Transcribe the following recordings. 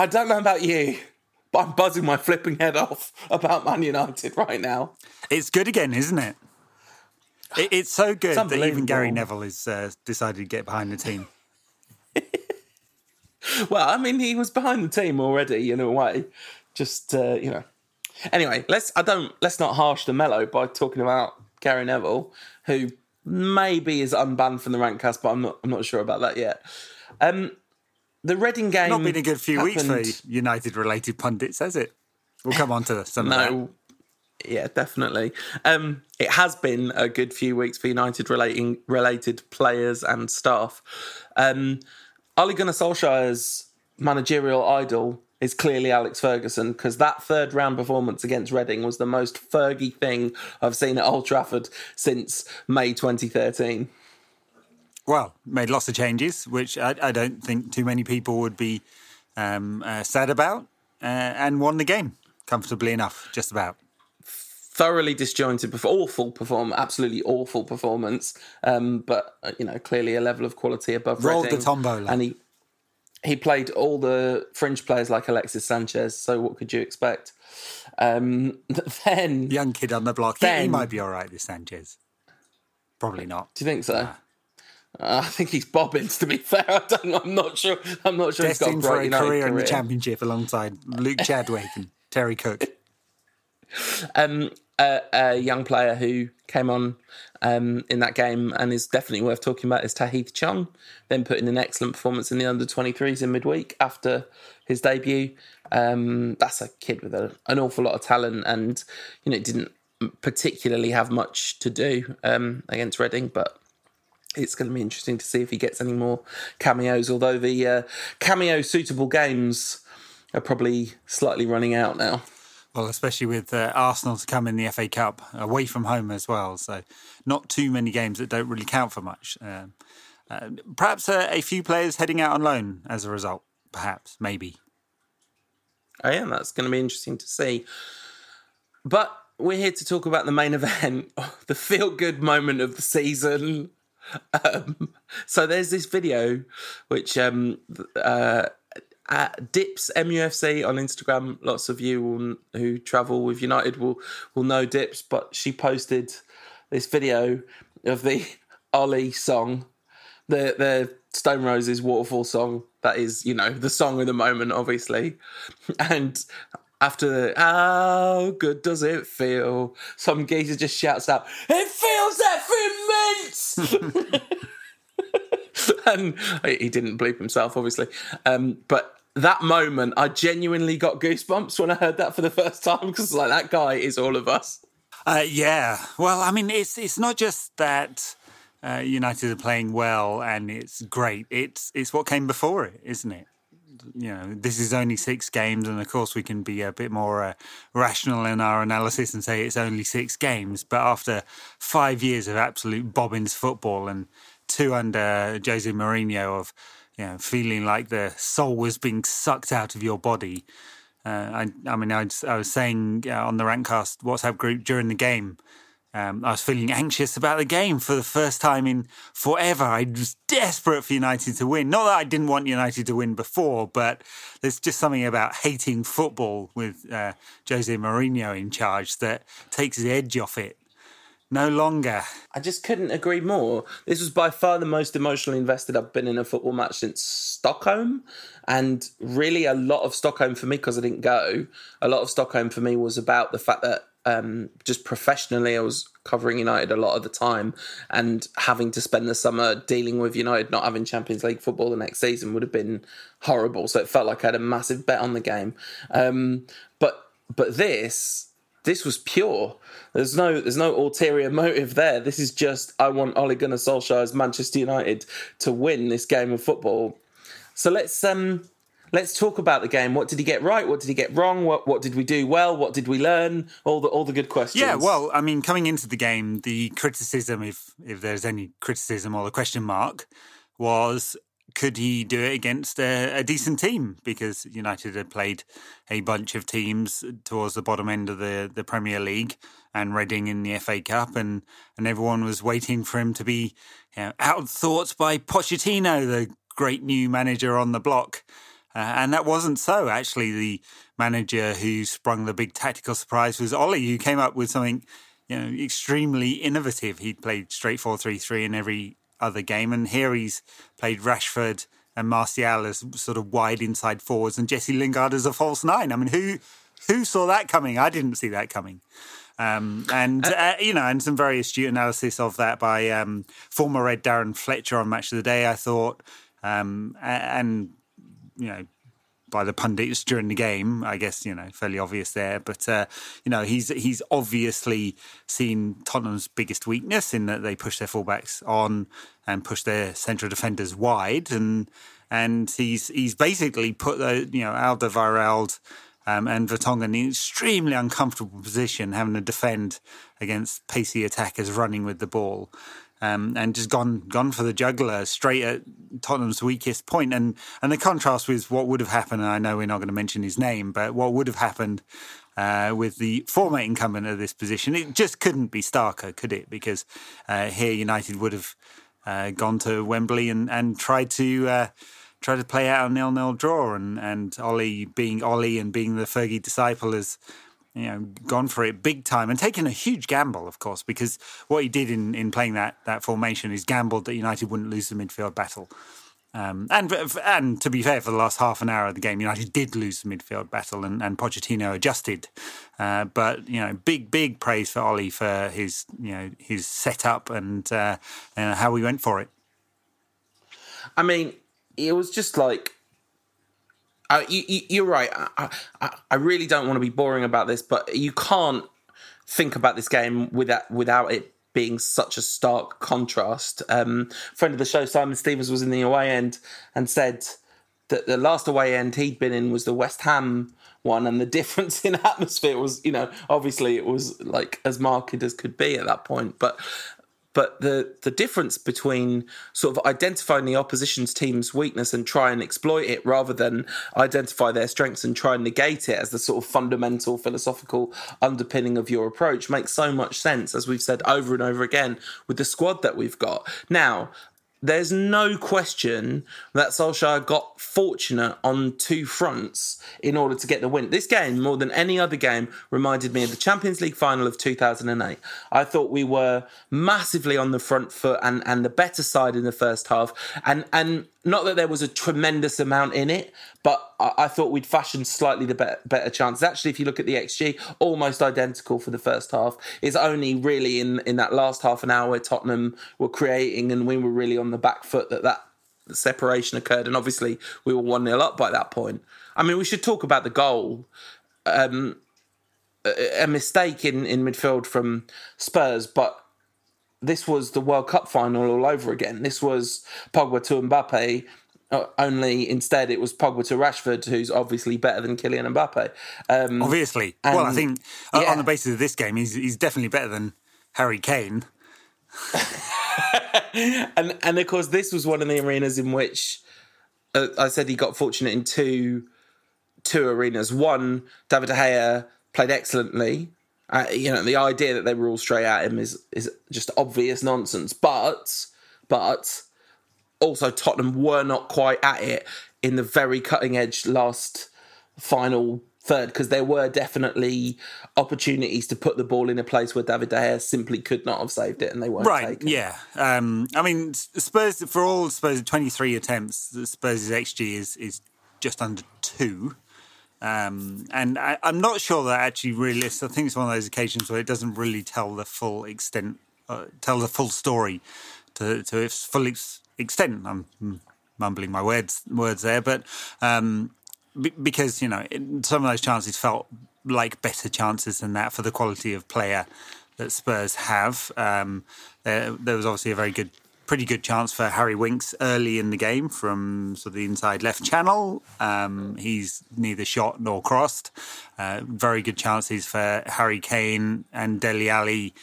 I don't know about you, but I'm buzzing my flipping head off about Man United right now. It's good again, isn't it? It's so good that even Gary Neville has decided to get behind the team. Well, I mean, he was behind the team already in a way. Just, you know. Anyway, let's not harsh the mellow by talking about Gary Neville, who maybe is unbanned from the Rankcast, but I'm not sure about that yet. The Reading game not been a good few weeks for United-related pundits, has it? We'll come on to some of that. Yeah, definitely. It has been a good few weeks for United-related players and staff. Ole Gunnar Solskjaer's managerial idol is clearly Alex Ferguson, because that third-round performance against Reading was the most Fergie thing I've seen at Old Trafford since May 2013. Well, made lots of changes, which I don't think too many people would be sad about, and won the game comfortably enough, just about. Thoroughly disjointed, absolutely awful performance. But you know, clearly a level of quality above Reading. Rolled the tombola, and he played all the fringe players like Alexis Sanchez. So what could you expect? Then young kid on the block. He might be all right. This Sanchez, probably not. Do you think so? Nah. I think he's bobbins. To be fair, I'm not sure. I'm not sure. Destined he's got a bright career in the Championship alongside Luke Chadwick and Terry Cook. A young player who came on in that game and is definitely worth talking about is Tahith Chong, then put in an excellent performance in the under-23s in midweek after his debut. That's a kid with an awful lot of talent, and you know, didn't particularly have much to do against Reading, but it's going to be interesting to see if he gets any more cameos, although the cameo-suitable games are probably slightly running out now. Well, especially with Arsenal to come in the FA Cup, away from home as well. So not too many games that don't really count for much. Perhaps a few players heading out on loan as a result, perhaps, maybe. Oh, yeah, that's going to be interesting to see. But we're here to talk about the main event, the feel-good moment of the season. So there's this video which... Dips MUFC on Instagram. Lots of you who travel with United will know Dips, but she posted this video of the Ollie song, the Stone Roses Waterfall song. That is, you know, the song of the moment, obviously. And after how good does it feel? Some geezer just shouts out, "It feels every minute!" And he didn't bleep himself, obviously. But that moment, I genuinely got goosebumps when I heard that for the first time, because like, that guy is all of us. Yeah. Well, I mean, it's not just that United are playing well and it's great. It's what came before it, isn't it? You know, this is only 6 games, and of course we can be a bit more rational in our analysis and say it's only 6 games. But after 5 years of absolute bobbins football and 2 under Jose Mourinho of, you know, feeling like the soul was being sucked out of your body. I was saying on the Rankcast WhatsApp group during the game, I was feeling anxious about the game for the first time in forever. I was desperate for United to win. Not that I didn't want United to win before, but there's just something about hating football with Jose Mourinho in charge that takes the edge off it. No longer. I just couldn't agree more. This was by far the most emotionally invested I've been in a football match since Stockholm. And really a lot of Stockholm for me, because I didn't go, a lot of Stockholm for me was about the fact that just professionally I was covering United a lot of the time, and having to spend the summer dealing with United not having Champions League football the next season would have been horrible. So it felt like I had a massive bet on the game. But this was pure. There's no ulterior motive there. This is just, I want Ole Gunnar Solskjaer's Manchester United to win this game of football. So let's talk about the game. What did he get right? What did he get wrong? What did we do well? What did we learn? All the good questions. Yeah, well, I mean, coming into the game, the criticism, if there's any criticism or the question mark, was could he do it against a decent team? Because United had played a bunch of teams towards the bottom end of the Premier League and Reading in the FA Cup, and everyone was waiting for him to be, you know, outthought by Pochettino, the great new manager on the block. And that wasn't so. Actually, the manager who sprung the big tactical surprise was Ole, who came up with something, extremely innovative. He'd played straight 4-3-3 in every other game, and here he's played Rashford and Martial as sort of wide inside forwards, and Jesse Lingard as a false nine. I mean, who saw that coming? I didn't see that coming. And some very astute analysis of that by former Red Darren Fletcher on Match of the Day, I thought, by the pundits during the game, I guess, fairly obvious there. But, he's obviously seen Tottenham's biggest weakness in that they push their fullbacks on and push their central defenders wide. And he's basically put, Alderweireld and Vertonghen in an extremely uncomfortable position, having to defend against pacey attackers running with the ball. And just gone for the jugular straight at Tottenham's weakest point. And the contrast with what would have happened, and I know we're not going to mention his name, but what would have happened with the former incumbent of this position, it just couldn't be starker, could it? Because here United would have gone to Wembley and tried to play out a 0-0 draw. And Ole and being the Fergie disciple has gone for it big time and taken a huge gamble, of course, because what he did in playing that formation is gambled that United wouldn't lose the midfield battle. And to be fair, for the last half an hour of the game, United did lose the midfield battle and Pochettino adjusted. But big praise for Ole for his setup and how he went for it. I mean, it was just like, you're right. I really don't want to be boring about this, but you can't think about this game without it being such a stark contrast. Friend of the show, Simon Stevens, was in the away end and said that the last away end he'd been in was the West Ham one, and the difference in atmosphere was, obviously it was like as marked as could be at that point. But the difference between sort of identifying the opposition's team's weakness and try and exploit it rather than identify their strengths and try and negate it as the sort of fundamental philosophical underpinning of your approach makes so much sense, as we've said over and over again, with the squad that we've got. Now, there's no question that Solskjaer got fortunate on two fronts in order to get the win. This game, more than any other game, reminded me of the Champions League final of 2008. I thought we were massively on the front foot and the better side in the first half. And not that there was a tremendous amount in it, but I thought we'd fashioned slightly the better chances. Actually, if you look at the XG, almost identical for the first half. It's only really in that last half an hour where Tottenham were creating and we were really on the back foot that separation occurred. And obviously, we were 1-0 up by that point. I mean, we should talk about the goal. A mistake in midfield from Spurs, but this was the World Cup final all over again. This was Pogba to Mbappe, only instead it was Pogba to Rashford, who's obviously better than Kylian Mbappe. Obviously. Well, I think on the basis of this game, he's definitely better than Harry Kane. and of course, this was one of the arenas in which I said he got fortunate in two arenas. One, David De Gea played excellently. The idea that they were all straight at him is just obvious nonsense. But also Tottenham were not quite at it in the very cutting edge last final third, because there were definitely opportunities to put the ball in a place where David De Gea simply could not have saved it, and they weren't taken. Right, yeah. I mean, Spurs, for all Spurs' 23 attempts, Spurs' XG is just under 2. And I'm not sure that actually really is. I think it's one of those occasions where it doesn't really tell the full extent, tell the full story to its full extent. I'm mumbling my words there, but because some of those chances felt like better chances than that for the quality of player that Spurs have. There was obviously a pretty good chance for Harry Winks early in the game from sort of the inside left channel. He's neither shot nor crossed. Very good chances for Harry Kane and Dele Alli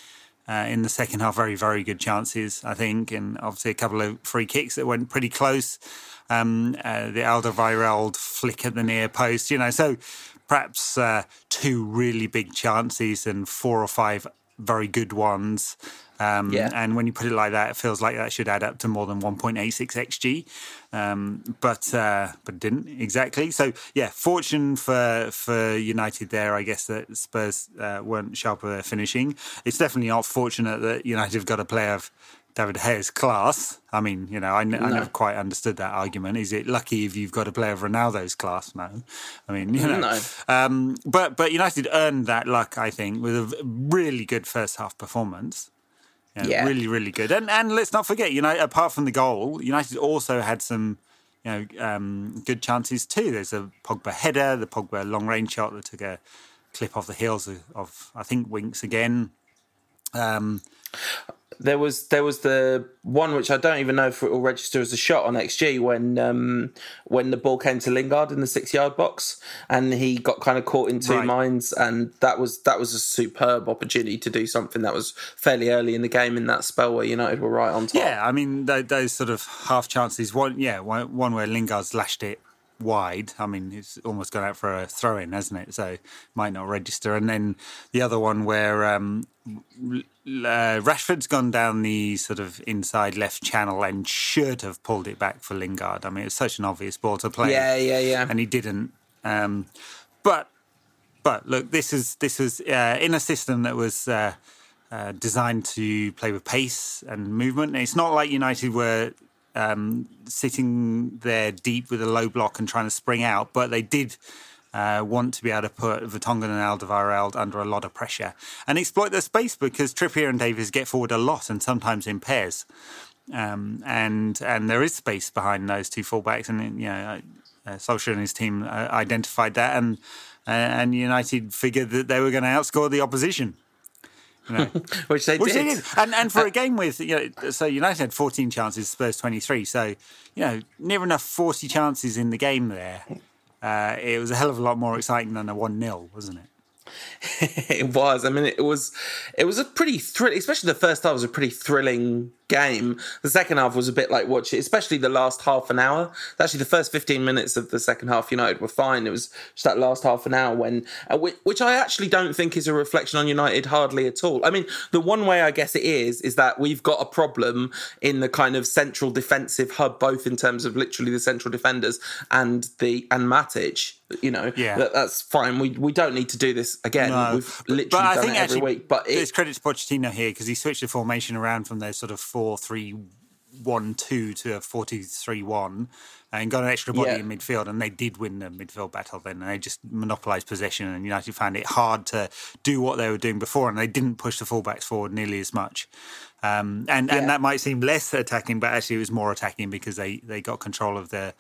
in the second half. Very, very good chances, I think. And obviously a couple of free kicks that went pretty close. The Alderweireld flick at the near post. So perhaps two really big chances and 4 or 5 very good ones. And when you put it like that, it feels like that should add up to more than 1.86 XG, but it didn't exactly. So yeah, fortune for United there. I guess that Spurs weren't sharper finishing. It's definitely not fortunate that United have got a player of David De Gea's class. I mean, I never quite understood that argument. Is it lucky if you've got a player of Ronaldo's class? No. I mean, No. But United earned that luck, I think, with a really good first half performance. Really, really good. And let's not forget, apart from the goal, United also had some, good chances too. There's a Pogba header, the Pogba long-range shot that took a clip off the heels of I think, Winks again. There was the one which I don't even know if it will register as a shot on XG when the ball came to Lingard in the 6-yard box and he got kind of caught in two minds, and that was a superb opportunity to do something that was fairly early in the game in that spell where United were right on top. Yeah, I mean those sort of half chances. One where Lingard's lashed it wide. I mean, it's almost gone out for a throw-in, hasn't it? So might not register. And then the other one where Rashford's gone down the sort of inside left channel and should have pulled it back for Lingard. I mean, it's such an obvious ball to play. Yeah. And he didn't. But look, this was in a system that was designed to play with pace and movement. And it's not like United were sitting there deep with a low block and trying to spring out, but they did want to be able to put Vertonghen and Alderweireld under a lot of pressure and exploit their space, because Trippier and Davies get forward a lot and sometimes in pairs, and there is space behind those two fullbacks, and Solskjaer and his team identified that, and United figured that they were going to outscore the opposition. Which they did. And for a game with, so United had 14 chances, Spurs 23. So, near enough 40 chances in the game there. It was a hell of a lot more exciting than a 1-0, wasn't it? It was. I mean, it was a pretty thrilling, especially the first half was a pretty thrilling game. The second half was a bit like watching, especially the last half an hour. Actually, the first 15 minutes of the second half, United were fine. It was just that last half an hour which I actually don't think is a reflection on United hardly at all. I mean, the one way I guess it is that we've got a problem in the kind of central defensive hub, both in terms of literally the central defenders and Matic. That's fine. We don't need to do this again. No. We've literally done it every week. But it's credit to Pochettino here, because he switched the formation around from their sort of 4-3-1-2 to a 4-2-3-1 and got an extra body in midfield, and they did win the midfield battle then, and they just monopolised possession, and United found it hard to do what they were doing before, and they didn't push the fullbacks forward nearly as much. And that might seem less attacking, but actually it was more attacking, because they got control of the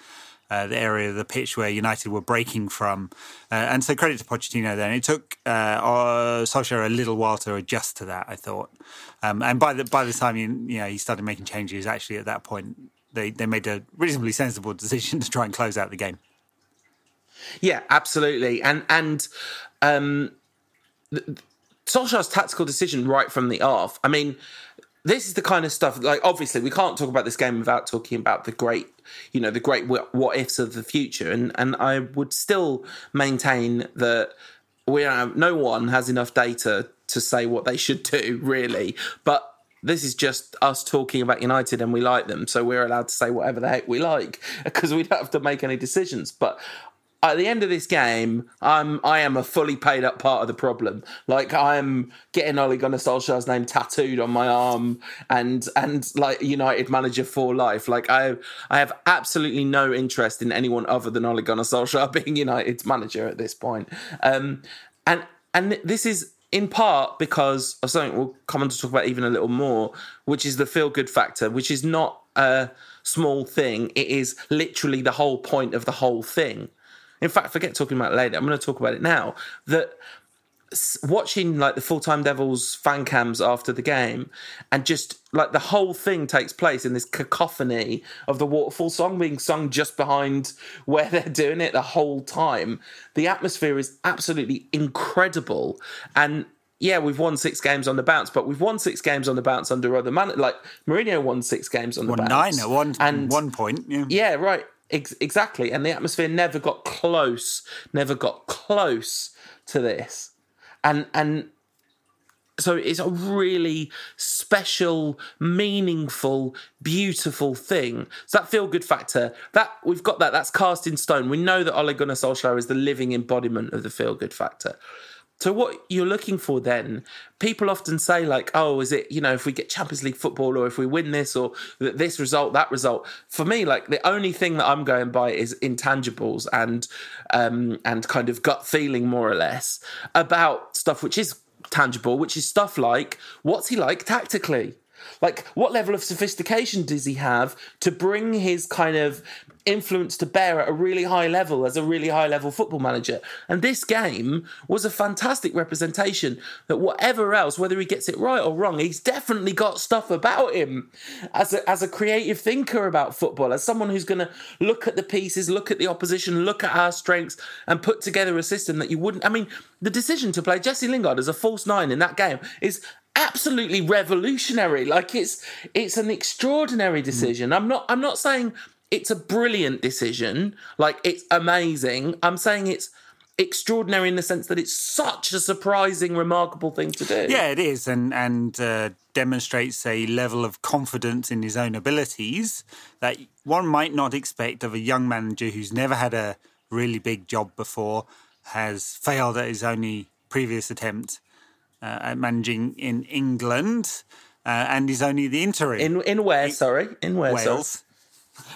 area of the pitch where United were breaking from. And so credit to Pochettino then. It took Solskjaer a little while to adjust to that, I thought. And by the time he started making changes, actually at that point, they made a reasonably sensible decision to try and close out the game. Yeah, absolutely. And Solskjaer's tactical decision right from the off. I mean, this is the kind of stuff, like, obviously, we can't talk about this game without talking about the great, the great what-ifs of the future. And I would still maintain that no one has enough data to say what they should do, really. But this is just us talking about United, and we like them. So we're allowed to say whatever the heck we like, because we don't have to make any decisions. But at the end of this game, I am a fully paid up part of the problem. Like, I'm getting Ole Gunnar Solskjaer's name tattooed on my arm and like United manager for life. Like, I have absolutely no interest in anyone other than Ole Gunnar Solskjaer being United's manager at this point. And this is in part because of something we'll come on to talk about even a little more, which is the feel-good factor, which is not a small thing. It is literally the whole point of the whole thing. In fact, forget talking about it later. I'm going to talk about it now. That watching like the full-time Devils fan cams after the game, and just like the whole thing takes place in this cacophony of the Waterfall song being sung just behind where they're doing it the whole time. The atmosphere is absolutely incredible. And yeah, we've won 6 games on the bounce, but we've won 6 games on the bounce under other man. Like, Mourinho won 6 games on the bounce. 9 at one point. Yeah, right. Exactly, and the atmosphere never got close to this, and So it's a really special, meaningful, beautiful thing. So that feel-good factor, that we've got that. That's cast in stone. We know that Ole Gunnar Solskjaer is the living embodiment of the feel-good factor. So what you're looking for then, people often say like, oh, is it, you know, if we get Champions League football or if we win this or this result, that result. For me, like the only thing that I'm going by is intangibles and kind of gut feeling more or less about stuff which is tangible, which is stuff like, what's he like tactically? Like, what level of sophistication does he have to bring his kind of influence to bear at a really high level as a really high level football manager? And this game was a fantastic representation that whatever else, whether he gets it right or wrong, he's definitely got stuff about him as a creative thinker about football, as someone who's going to look at the pieces, look at the opposition, look at our strengths and put together a system that you wouldn't. I mean, the decision to play Jesse Lingard as a false nine in that game is absolutely revolutionary. Like it's an extraordinary decision. I'm not saying it's a brilliant decision, like it's amazing. I'm saying it's extraordinary in the sense that it's such a surprising, remarkable thing to do. Yeah, it is, and demonstrates a level of confidence in his own abilities that one might not expect of a young manager who's never had a really big job before, has failed at his only previous attempt at managing in England, and he's only the interim. In Wales.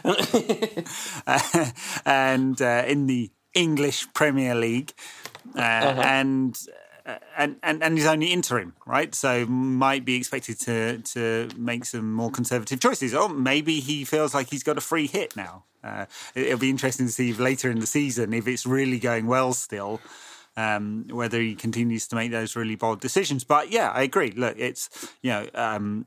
And in the English Premier League, and he's only interim, right? So might be expected to make some more conservative choices. Or maybe he feels like he's got a free hit now. It'll be interesting to see if later in the season, if it's really going well still, whether he continues to make those really bold decisions. But yeah, I agree. Look, it's, you know,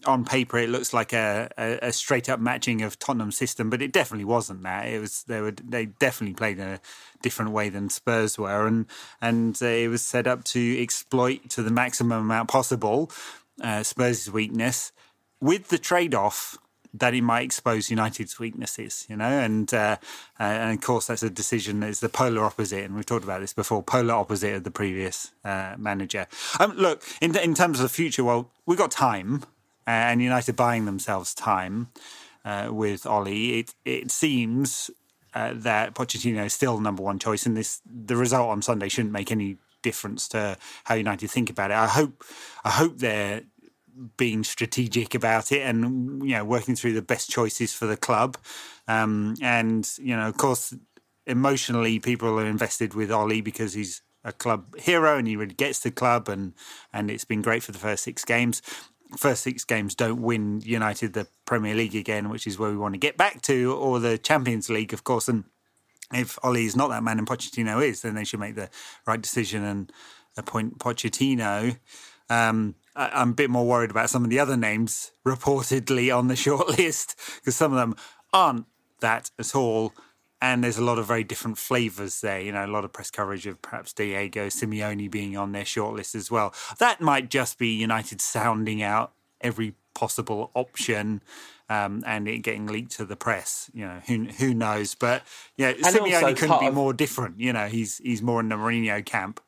on paper it looks like a straight up matching of Tottenham's system, but it definitely wasn't that. It was they definitely played in a different way than Spurs were, and it was set up to exploit to the maximum amount possible Spurs' weakness, with the trade off that it might expose United's weaknesses, you know, and of course that's a decision that is the polar opposite, and we've talked about this before, polar opposite of the previous manager. Look, in terms of the future, well, we've got time, and United buying themselves time with Ollie. It seems that Pochettino is still number one choice, and the result on Sunday shouldn't make any difference to how United think about it. I hope they're being strategic about it and, you know, working through the best choices for the club. And, you know, of course, emotionally people are invested with Ollie because he's a club hero and he really gets the club, and it's been great for the first six games. First six games don't win United the Premier League again, which is where we want to get back to, or the Champions League, of course. And if Ollie is not that man and Pochettino is, then they should make the right decision and appoint Pochettino. I'm a bit more worried about some of the other names reportedly on the shortlist, because some of them aren't that at all. And there's a lot of very different flavours there. You know, a lot of press coverage of perhaps Diego Simeone being on their shortlist as well. That might just be United sounding out every possible option and it getting leaked to the press. You know, who knows? But, yeah, and Simeone couldn't be more different. You know, he's more in the Mourinho camp.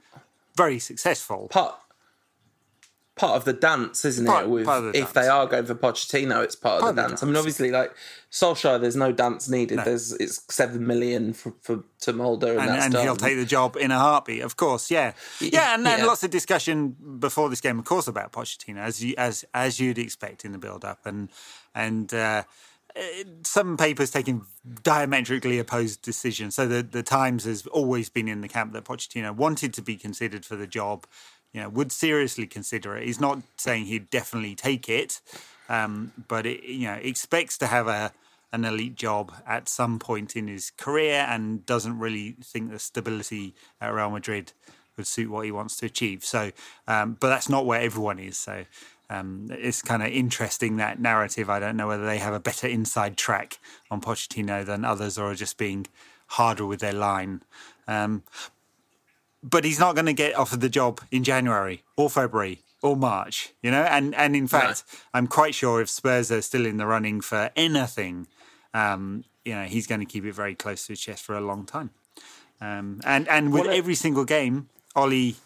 Very successful. Part of the dance, isn't it? If they are going for Pochettino, it's part of the dance. I mean, obviously, like Solskjaer, there's no dance needed. No. It's $7 million for to Mulder, and he'll take the job in a heartbeat, of course. Yeah, and lots of discussion before this game, of course, about Pochettino, as you'd expect in the build-up, and some papers taking diametrically opposed decisions. So the Times has always been in the camp that Pochettino wanted to be considered for the job. You know, would seriously consider it. He's not saying he'd definitely take it, but it, you know, expects to have an elite job at some point in his career, and doesn't really think the stability at Real Madrid would suit what he wants to achieve. So, but that's not where everyone is. So it's kind of interesting, that narrative. I don't know whether they have a better inside track on Pochettino than others, or are just being harder with their line. But he's not going to get offered the job in January or February or March, you know? And in fact, no. I'm quite sure if Spurs are still in the running for anything, you know, he's going to keep it very close to his chest for a long time. And with every single game, Ollie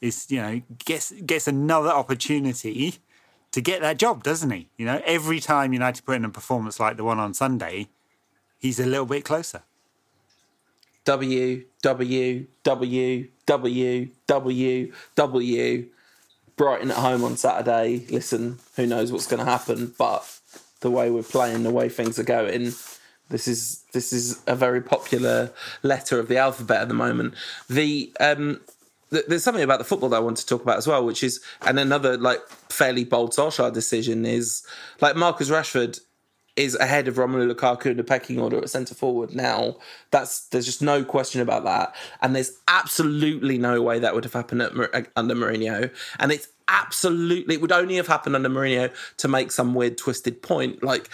is, you know, gets another opportunity to get that job, doesn't he? You know, every time United put in a performance like the one on Sunday, he's a little bit closer. Brighton at home on Saturday. Listen, who knows what's going to happen, but the way we're playing, the way things are going, this is a very popular letter of the alphabet at the moment. There's something about the football that I want to talk about as well, which is, and another like fairly bold Solskjaer decision is, like, Marcus Rashford is ahead of Romelu Lukaku in the pecking order at centre forward now. There's just no question about that, and there's absolutely no way that would have happened under Mourinho, and it would only have happened under Mourinho to make some weird twisted point. Like,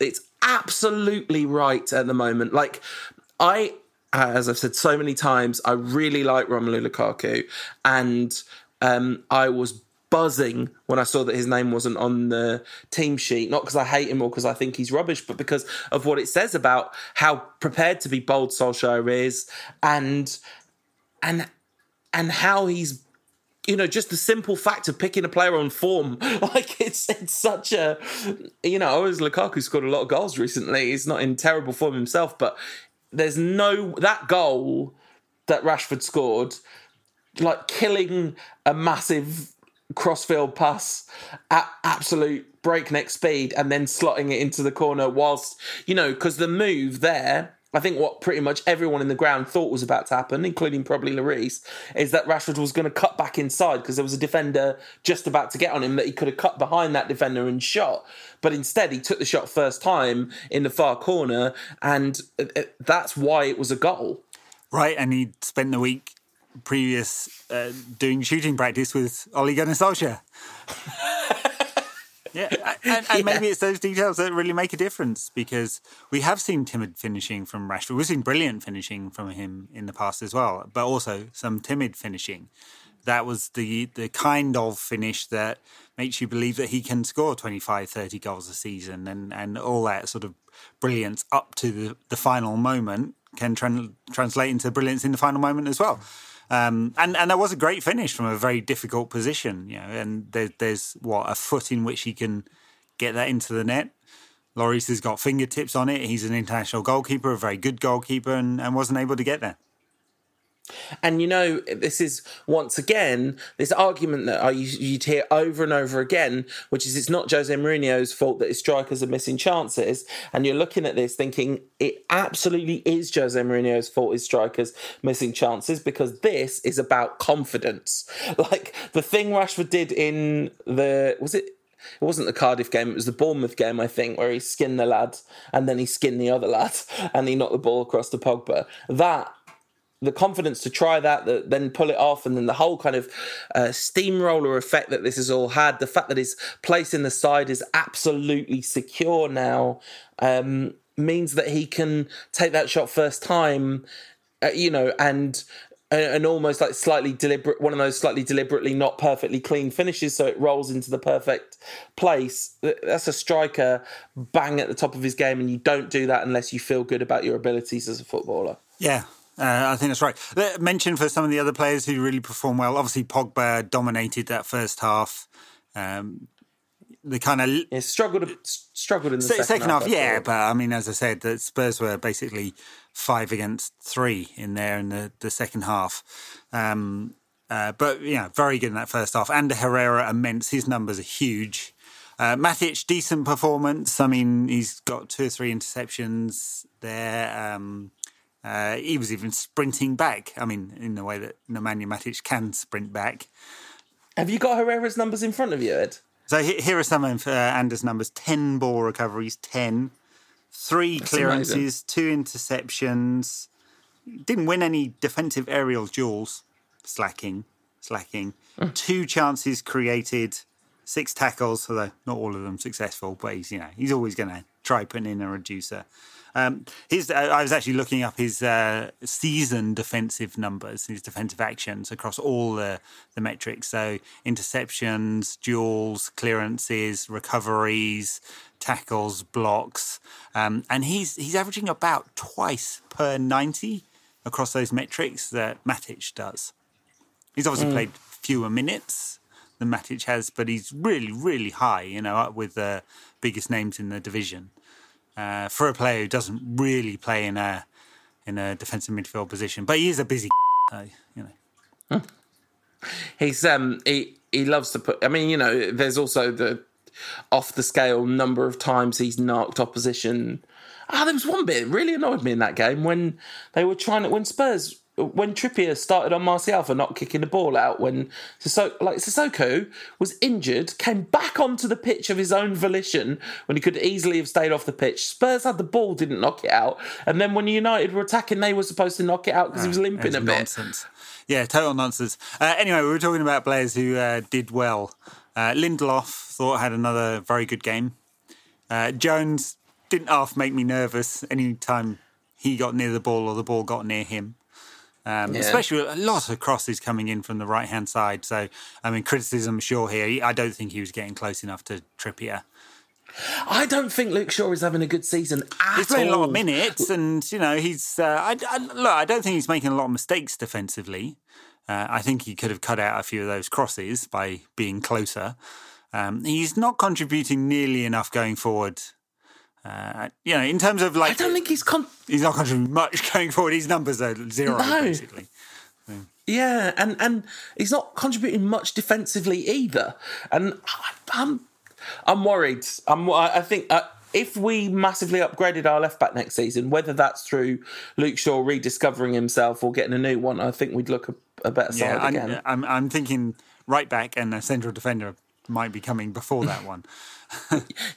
it's absolutely right at the moment. Like, as I've said so many times, I really like Romelu Lukaku, and I was buzzing when I saw that his name wasn't on the team sheet, not because I hate him or because I think he's rubbish, but because of what it says about how prepared to be bold Solskjaer is, and how he's, you know, just the simple fact of picking a player on form. Like, it's such a, you know, Lukaku scored a lot of goals recently. He's not in terrible form himself, but there's no, that goal that Rashford scored, like killing a massive crossfield pass at absolute breakneck speed and then slotting it into the corner whilst, you know, because the move there, I think what pretty much everyone in the ground thought was about to happen, including probably Lloris, is that Rashford was going to cut back inside because there was a defender just about to get on him that he could have cut behind that defender and shot. But instead, he took the shot first time in the far corner, and that's why it was a goal. Right, and he spent the week previous doing shooting practice with Ole Gunnar Solskjaer. And maybe it's those details that really make a difference, because we have seen timid finishing from Rashford. We've seen brilliant finishing from him in the past as well, but also some timid finishing. That was the kind of finish that makes you believe that he can score 25, 30 goals a season, and all that sort of brilliance up to the final moment can translate into brilliance in the final moment as well. And that was a great finish from a very difficult position, you know. And there's what, a foot in which he can get that into the net. Lloris has got fingertips on it. He's an international goalkeeper, a very good goalkeeper, and wasn't able to get there. And, you know, this is, once again, this argument that you'd hear over and over again, which is it's not Jose Mourinho's fault that his strikers are missing chances. And you're looking at this thinking it absolutely is Jose Mourinho's fault his strikers missing chances, because this is about confidence. Like, the thing Rashford did in the... It wasn't the Cardiff game, it was the Bournemouth game, I think, where he skinned the lad and then he skinned the other lad and he knocked the ball across to Pogba. The confidence to try that, then pull it off, and then the whole kind of steamroller effect that this has all had, the fact that his place in the side is absolutely secure now, means that he can take that shot first time, you know, and almost like slightly deliberate, one of those slightly deliberately not perfectly clean finishes, so it rolls into the perfect place. That's a striker bang at the top of his game, and you don't do that unless you feel good about your abilities as a footballer. Yeah. I think that's right. Mention for some of the other players who really perform well. Obviously, Pogba dominated that first half. They kind of struggled in the second half. Yeah, but I mean, as I said, the Spurs were basically 5 against 3 in there in the second half. But yeah, very good in that first half. And Herrera, immense. His numbers are huge. Matic, decent performance. I mean, he's got 2 or 3 interceptions there. He was even sprinting back. I mean, in the way that Nemanja Matic can sprint back. Have you got Herrera's numbers in front of you, Ed? So here are some of Anders' numbers. 10 ball recoveries, 10. 3 clearances, 2 interceptions. Didn't win any defensive aerial duels. Slacking. 2 chances created, 6 tackles, although not all of them successful. But he's always going to try putting in a reducer. I was actually looking up his season defensive numbers, his defensive actions across all the metrics. So interceptions, duels, clearances, recoveries, tackles, blocks. And he's averaging about 2x per 90 across those metrics that Matic does. He's obviously played fewer minutes than Matic has, but he's really, really high, you know, up with the biggest names in the division. For a player who doesn't really play in a defensive midfield position, but he is a busy, you know. He's he loves to put. I mean, you know, there's also the off the scale number of times he's knocked opposition. There was one bit that really annoyed me in that game when they were trying to when Trippier started on Martial for not kicking the ball out when Sissoko was injured, came back onto the pitch of his own volition when he could easily have stayed off the pitch. Spurs had the ball, didn't knock it out. And then when United were attacking, they were supposed to knock it out because he was limping a bit. Nonsense. Yeah, total nonsense. Anyway, we were talking about players who did well. Lindelof thought had another very good game. Jones didn't half make me nervous any time he got near the ball or the ball got near him. Especially a lot of crosses coming in from the right-hand side. So, I mean, criticism, sure, here. I don't think he was getting close enough to Trippier. I don't think Luke Shaw is having a good season at all. He's playing a lot of minutes and, you know, he's... I don't think he's making a lot of mistakes defensively. I think he could have cut out a few of those crosses by being closer. He's not contributing nearly enough going forward. You know, in terms of like... I don't think he's not contributing much going forward. His numbers are zero, basically. Yeah, and he's not contributing much defensively either. And I'm worried. I think if we massively upgraded our left-back next season, whether that's through Luke Shaw rediscovering himself or getting a new one, I think we'd look a better side again. I'm thinking right-back and a central defender might be coming before that one.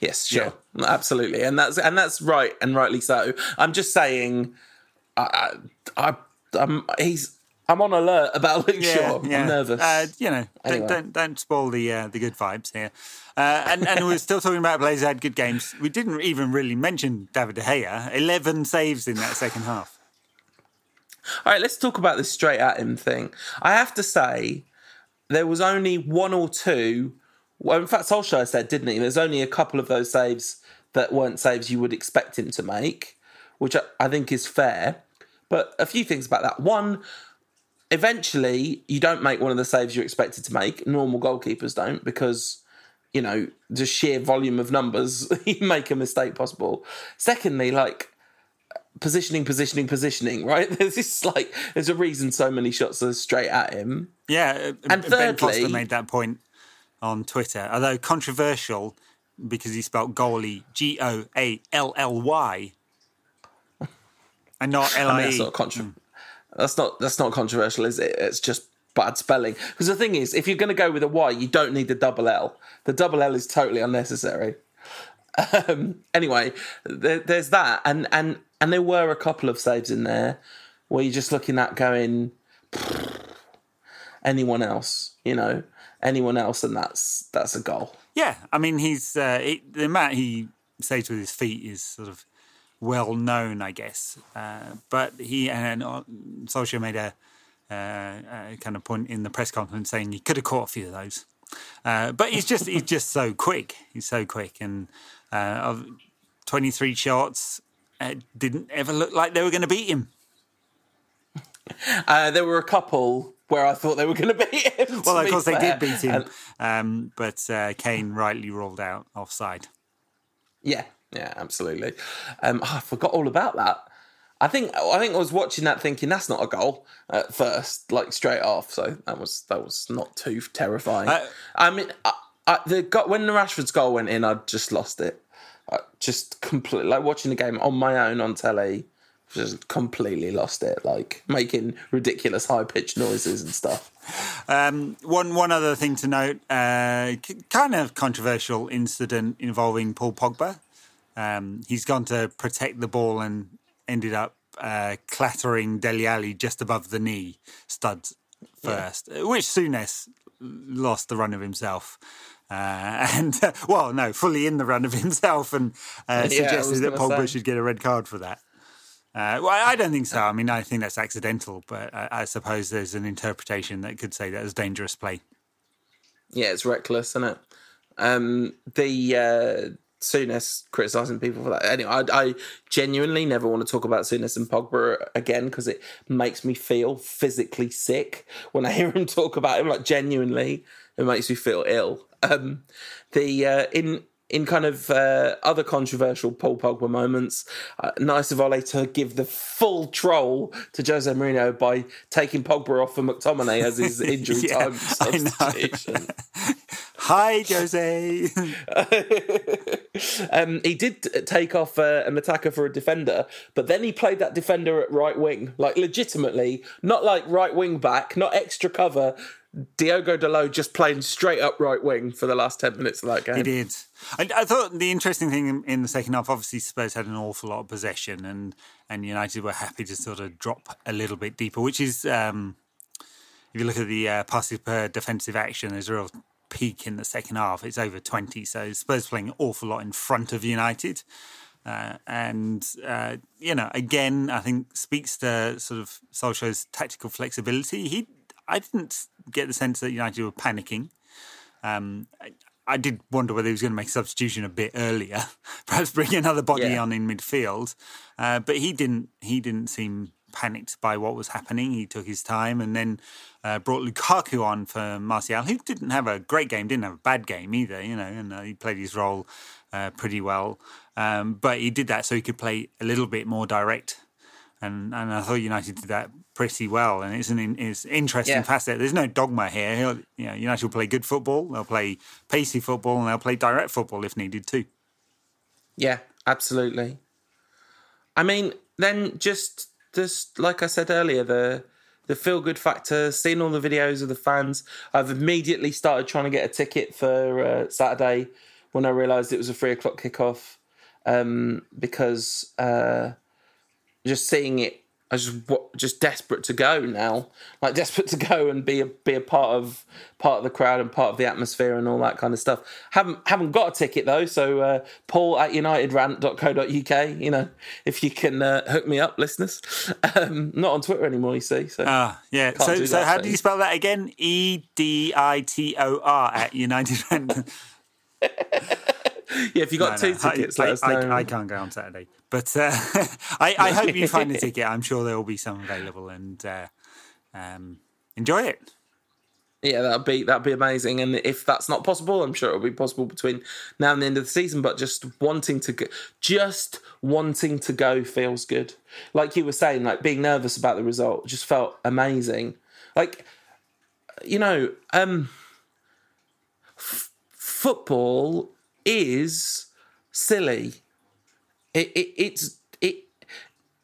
Yes, sure, yeah. Absolutely, and that's right, and rightly so. I'm just saying, I'm on alert about Luke Shaw. Yeah. I'm nervous. You know, anyway. Don't spoil the good vibes here. And we're still talking about players who had good games. We didn't even really mention David De Gea. 11 saves in that second half. All right, let's talk about this straight at him thing. I have to say, there was only one or two. Well, in fact, Solskjaer said, didn't he? There's only a couple of those saves that weren't saves you would expect him to make, which I think is fair. But a few things about that. One, eventually, you don't make one of the saves you're expected to make. Normal goalkeepers don't because, you know, just sheer volume of numbers, you make a mistake possible. Secondly, like... Positioning, right? There's a reason so many shots are straight at him. Yeah, and thirdly, Ben Foster made that point on Twitter, although controversial because he spelt goalie Goally and not L-I-E. I mean, that's not that's not controversial, is it? It's just bad spelling. Because the thing is, if you're going to go with a Y, you don't need the double L. The double L is totally unnecessary. Anyway, there's that, and there were a couple of saves in there where you're just looking at going, anyone else, and that's a goal. Yeah, I mean, he's the amount he saves with his feet is sort of well known, I guess. But he and Solskjaer made a kind of point in the press conference saying he could have caught a few of those. But he's just so quick. He's so quick, and of 23 shots, didn't ever look like they were going to beat him. There were a couple where I thought they were going to beat him. Well, of course they did beat him, but Kane rightly ruled out offside. Yeah, absolutely. I forgot all about that. I think I was watching that thinking that's not a goal at first, like straight off. So that was not too terrifying. When the Rashford's goal went in, I just lost it. I just completely, like watching the game on my own on telly, just completely lost it. Like making ridiculous high pitched noises and stuff. One other thing to note, kind of controversial incident involving Paul Pogba. He's gone to protect the ball and ended up clattering Dele Alli just above the knee studs first, which Souness lost the run of himself. Fully in the run of himself and suggested that Pogba should get a red card for that. I don't think so. I mean, I think that's accidental, but I suppose there's an interpretation that could say that was dangerous play. Yeah, it's reckless, isn't it? Souness criticising people for that. Anyway, I genuinely never want to talk about Souness and Pogba again because it makes me feel physically sick when I hear him talk about him. Like, genuinely, it makes me feel ill. In kind of other controversial Paul Pogba moments, nice of Ole to give the full troll to Jose Mourinho by taking Pogba off for McTominay as his injury time substitution. Hi, Jose. He did take off an attacker for a defender, but then he played that defender at right wing, like legitimately, not like right wing back, not extra cover. Diogo Dalot just playing straight up right wing for the last 10 minutes of that game. He did. I thought the interesting thing in the second half, obviously Spurs had an awful lot of possession and United were happy to sort of drop a little bit deeper, which is, if you look at the passes per defensive action, there's a real peak in the second half. It's over 20, so Spurs playing an awful lot in front of United. Again, I think speaks to sort of Solskjaer's tactical flexibility. I didn't get the sense that United were panicking. I did wonder whether he was going to make a substitution a bit earlier, perhaps bring another body on in midfield. But he didn't seem panicked by what was happening. He took his time and then brought Lukaku on for Martial, who didn't have a great game, didn't have a bad game either, and he played his role pretty well. But he did that so he could play a little bit more direct. And I thought United did that pretty well, and it's an interesting facet. There's no dogma here. United will play good football, they'll play pacey football, and they'll play direct football if needed too. Yeah, absolutely. I mean, then just like I said earlier, the feel-good factor, seeing all the videos of the fans. I've immediately started trying to get a ticket for Saturday when I realised it was a 3:00 kickoff because just seeing it, I was just desperate to go now, like desperate to go and be a part of the crowd and part of the atmosphere and all that kind of stuff. Haven't got a ticket though, so Paul at unitedrant.co.uk. If you can hook me up, listeners. Not on Twitter anymore, you see. So yeah. So how do you spell that again? EDITOR at unitedrant. Yeah, if you got two tickets, let us know. I can't go on Saturday, but I hope you find a ticket. I'm sure there will be some available, and enjoy it. Yeah, that'd be amazing. And if that's not possible, I'm sure it'll be possible between now and the end of the season. But just wanting to go feels good. Like you were saying, like being nervous about the result just felt amazing. Like football is silly.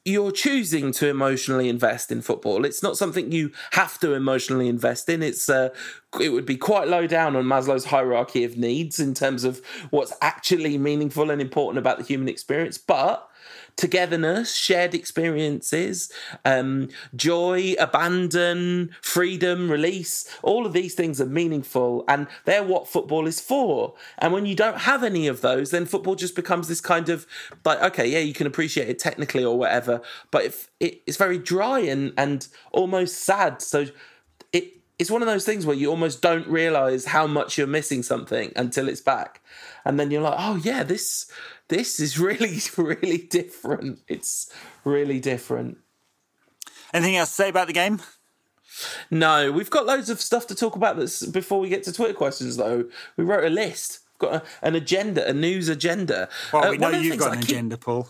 You're choosing to emotionally invest in football. It's not something you have to emotionally invest in. It's it would be quite low down on Maslow's hierarchy of needs in terms of what's actually meaningful and important about the human experience. But togetherness, shared experiences, joy, abandon, freedom, release, all of these things are meaningful and they're what football is for. And when you don't have any of those, then football just becomes this kind of like, okay, yeah, you can appreciate it technically or whatever, but if it's very dry and almost sad. So it's one of those things where you almost don't realise how much you're missing something until it's back. And then you're like, oh yeah, this is really, really different. It's really different. Anything else to say about the game? No, we've got loads of stuff to talk about before we get to Twitter questions, though. We wrote a list. We've got an agenda, a news agenda. Well, we know you've got an agenda, Paul.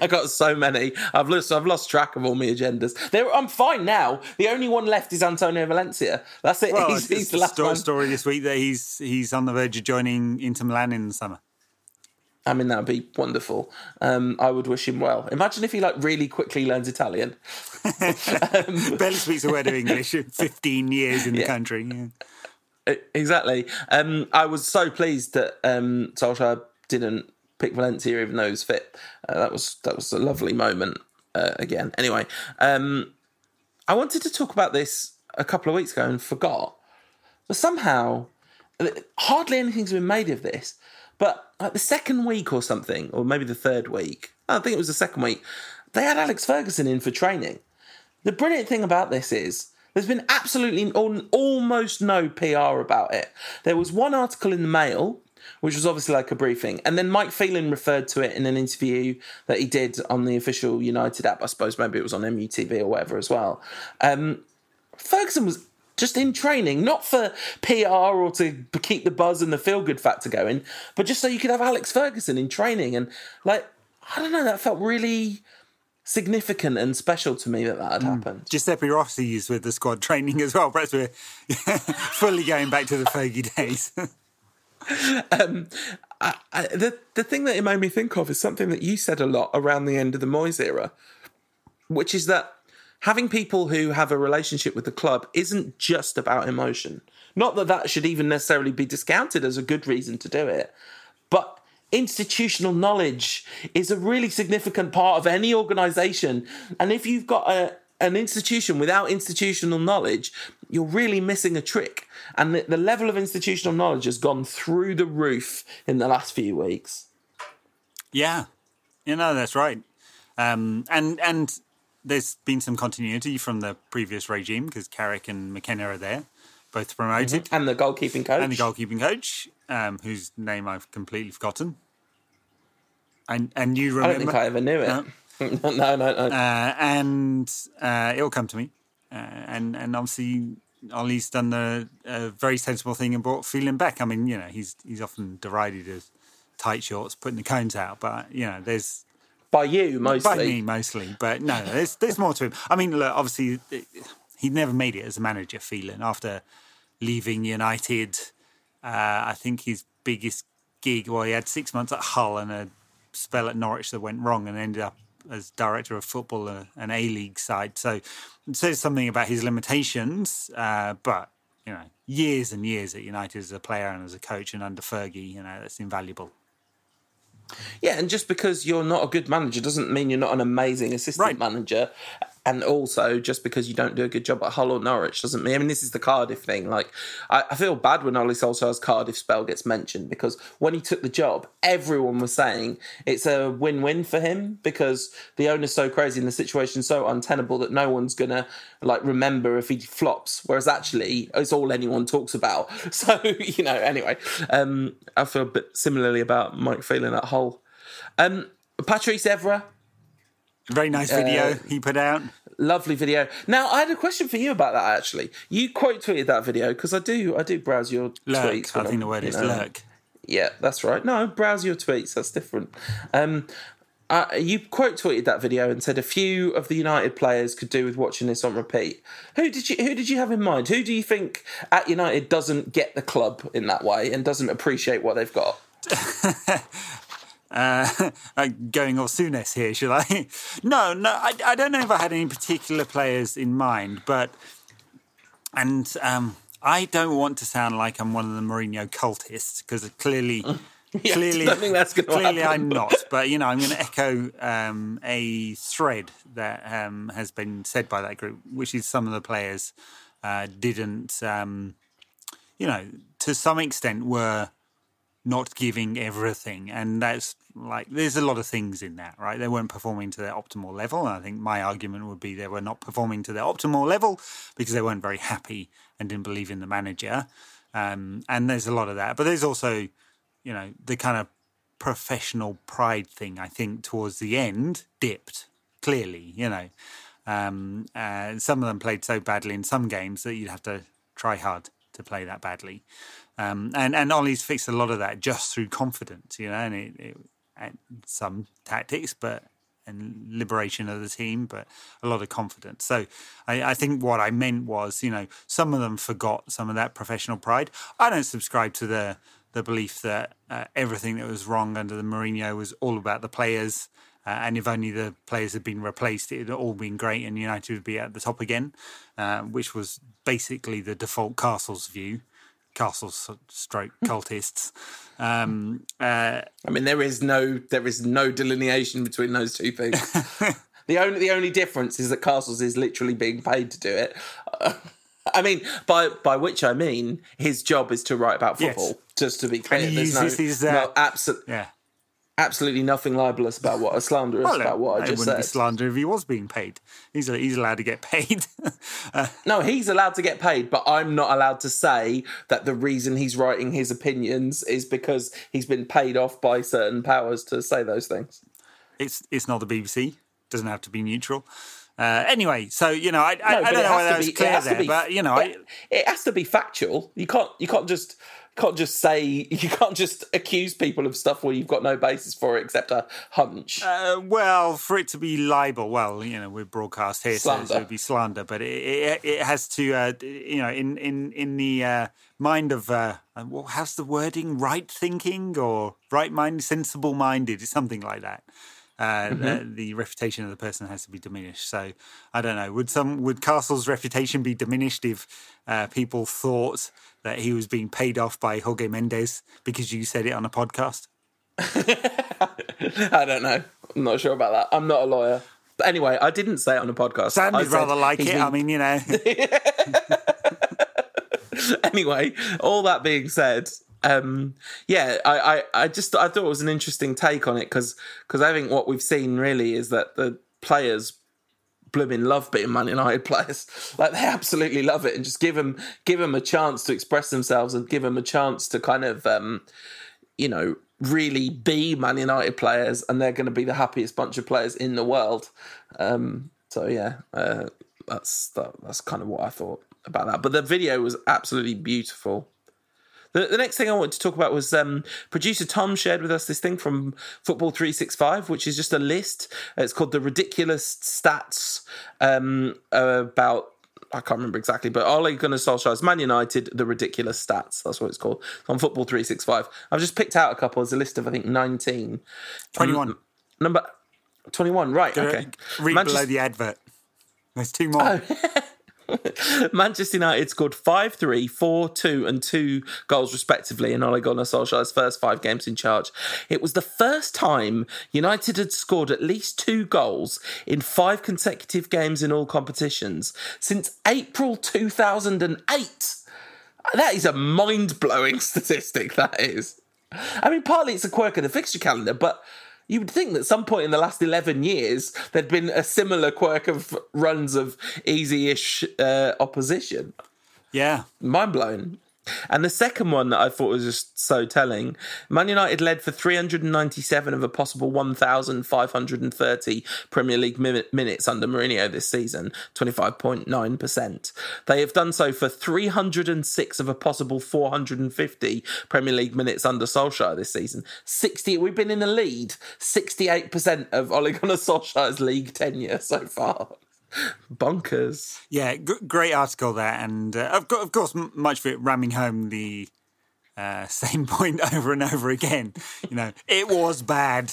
I got so many. I've lost track of all my agendas. I'm fine now. The only one left is Antonio Valencia. That's it. Well, he's the last one. Story this week that he's on the verge of joining Inter Milan in the summer. I mean, that would be wonderful. I would wish him well. Imagine if he really quickly learns Italian. Barely speaks a word of English. 15 years in the country. Yeah. Exactly. I was so pleased that Solskjaer didn't pick Valencia, even though he was fit. That was a lovely moment again. Anyway, I wanted to talk about this a couple of weeks ago and forgot. But somehow, hardly anything's been made of this. But the second week or something, or maybe the third week, I think it was the second week, they had Alex Ferguson in for training. The brilliant thing about this is there's been absolutely almost no PR about it. There was one article in the Mail which was obviously like a briefing. And then Mike Phelan referred to it in an interview that he did on the official United app. I suppose maybe it was on MUTV or whatever as well. Ferguson was just in training, not for PR or to keep the buzz and the feel-good factor going, but just so you could have Alex Ferguson in training. And, like, I don't know, that felt really significant and special to me that had happened. Giuseppe Rossi is with the squad training as well. Perhaps we're fully going back to the Fergie days. The thing that it made me think of is something that you said a lot around the end of the Moyes era, which is that having people who have a relationship with the club isn't just about emotion. Not that that should even necessarily be discounted as a good reason to do it, but institutional knowledge is a really significant part of any organisation. And if you've got an institution without institutional knowledge, you're really missing a trick. And the level of institutional knowledge has gone through the roof in the last few weeks. Yeah, you know, that's right. And there's been some continuity from the previous regime because Carrick and McKenna are there, both promoted. Mm-hmm. And the goalkeeping coach. Whose name I've completely forgotten. And you remember? I don't think I ever knew it. No. And it'll come to me. And obviously, Ollie's done a very sensible thing and brought Phelan back. I mean, you know, he's often derided as tight shorts, putting the cones out. But, you know, there's... By you, mostly. By me, mostly. But no, there's more to him. I mean, look, obviously, he never made it as a manager, Phelan, after leaving United... I think his biggest gig, well, he had 6 months at Hull and a spell at Norwich that went wrong and ended up as director of football at an A-League side. So it says something about his limitations, but, you know, years and years at United as a player and as a coach and under Fergie, you know, that's invaluable. Yeah, and just because you're not a good manager doesn't mean you're not an amazing assistant manager. And also, just because you don't do a good job at Hull or Norwich doesn't mean... I mean, this is the Cardiff thing. Like, I feel bad when Ole Solskjaer's Cardiff spell gets mentioned because when he took the job, everyone was saying it's a win-win for him because the owner's so crazy and the situation's so untenable that no one's going to, like, remember if he flops. Whereas, actually, it's all anyone talks about. So, you know, anyway, I feel a bit similarly about Mike Phelan at Hull. Patrice Evra... Very nice video he put out. Lovely video. Now, I had a question for you about that, actually. You quote tweeted that video, because I do browse your tweets. I think the word is lurk. Yeah, that's right. No, browse your tweets. That's different. You quote tweeted that video and said a few of the United players could do with watching this on repeat. Who did you have in mind? Who do you think at United doesn't get the club in that way and doesn't appreciate what they've got? Going Orsunes here, should I? No, I don't know if I had any particular players in mind, but... And I don't want to sound like I'm one of the Mourinho cultists, because clearly, I think that's clearly I'm not. But, you know, I'm going to echo a thread that has been said by that group, which is some of the players didn't, you know, to some extent were... not giving everything. And that's like, there's a lot of things in that, right? They weren't performing to their optimal level. And I think my argument would be they were not performing to their optimal level because they weren't very happy and didn't believe in the manager. And there's a lot of that. But there's also, you know, the kind of professional pride thing, I think, towards the end dipped, clearly, you know. Some of them played so badly in some games that you'd have to try hard to play that badly. And Ollie's fixed a lot of that just through confidence, you know, and some tactics and liberation of the team, but a lot of confidence. So I think what I meant was, you know, some of them forgot some of that professional pride. I don't subscribe to the belief that everything that was wrong under the Mourinho was all about the players, and if only the players had been replaced, it would have all been great and United would be at the top again, which was basically the default Castle's view. Castle/stroke cultists. I mean, there is no delineation between those two things. The only difference is that Castle's is literally being paid to do it. I mean, by which I mean his job is to write about football. Yes. Just to be clear, and he uses that. absolutely nothing libelous about what, or slanderous about what I just said. It wouldn't be slander if he was being paid. He's allowed to get paid. No, he's allowed to get paid, but I'm not allowed to say that the reason he's writing his opinions is because he's been paid off by certain powers to say those things. It's not the BBC. It doesn't have to be neutral. Anyway, so, you know, I don't know whether that's clear there, but, you know... It has to be factual. You can't just accuse people of stuff where you've got no basis for it except a hunch. Well, for it to be libel, well, you know, we're broadcast here, so it would be slander, but it has to, you know, in the mind of, how's the wording? Right-thinking or right-minded, sensible-minded, something like that. The reputation of the person has to be diminished. So I don't know. Would Castle's reputation be diminished if people thought that he was being paid off by Jorge Mendes because you said it on a podcast? I don't know. I'm not sure about that. I'm not a lawyer. But anyway, I didn't say it on a podcast. Sounded rather like it. I mean, you know. Anyway, all that being said. I thought it was an interesting take on it because I think what we've seen really is that the players blooming love being Man United players. Like, they absolutely love it, and just give them a chance to express themselves and give them a chance to kind of, you know, really be Man United players, and they're going to be the happiest bunch of players in the world. That's kind of what I thought about that. But the video was absolutely beautiful. The next thing I wanted to talk about was producer Tom shared with us this thing from Football 365, which is just a list. It's called The Ridiculous Stats about, I can't remember exactly, but Ole Gunnar Solskjaer's Man United, The Ridiculous Stats. That's what it's called. It's on Football 365. I've just picked out a couple. There's a list of, I think, 19. 21. Number 21, right, okay. Read below the advert. There's two more. Oh. Manchester United scored 5-3, 4-2 and 2 goals respectively in Ole Gunnar Solskjaer's first 5 games in charge. It was the first time United had scored at least 2 goals in 5 consecutive games in all competitions since April 2008. That is a mind-blowing statistic, that is. I mean, partly it's a quirk of the fixture calendar, but... you would think that at some point in the last 11 years, there'd been a similar quirk of runs of easy-ish opposition. Yeah. Mind-blowing. And the second one that I thought was just so telling, Man United led for 397 of a possible 1,530 Premier League minutes under Mourinho this season, 25.9%. They have done so for 306 of a possible 450 Premier League minutes under Solskjaer this season. We've been in the lead, 68% of Ole Gunnar Solskjaer's league tenure so far. Bonkers. Yeah, great article there. And of course, much of it ramming home the same point over and over again. You know, it was bad.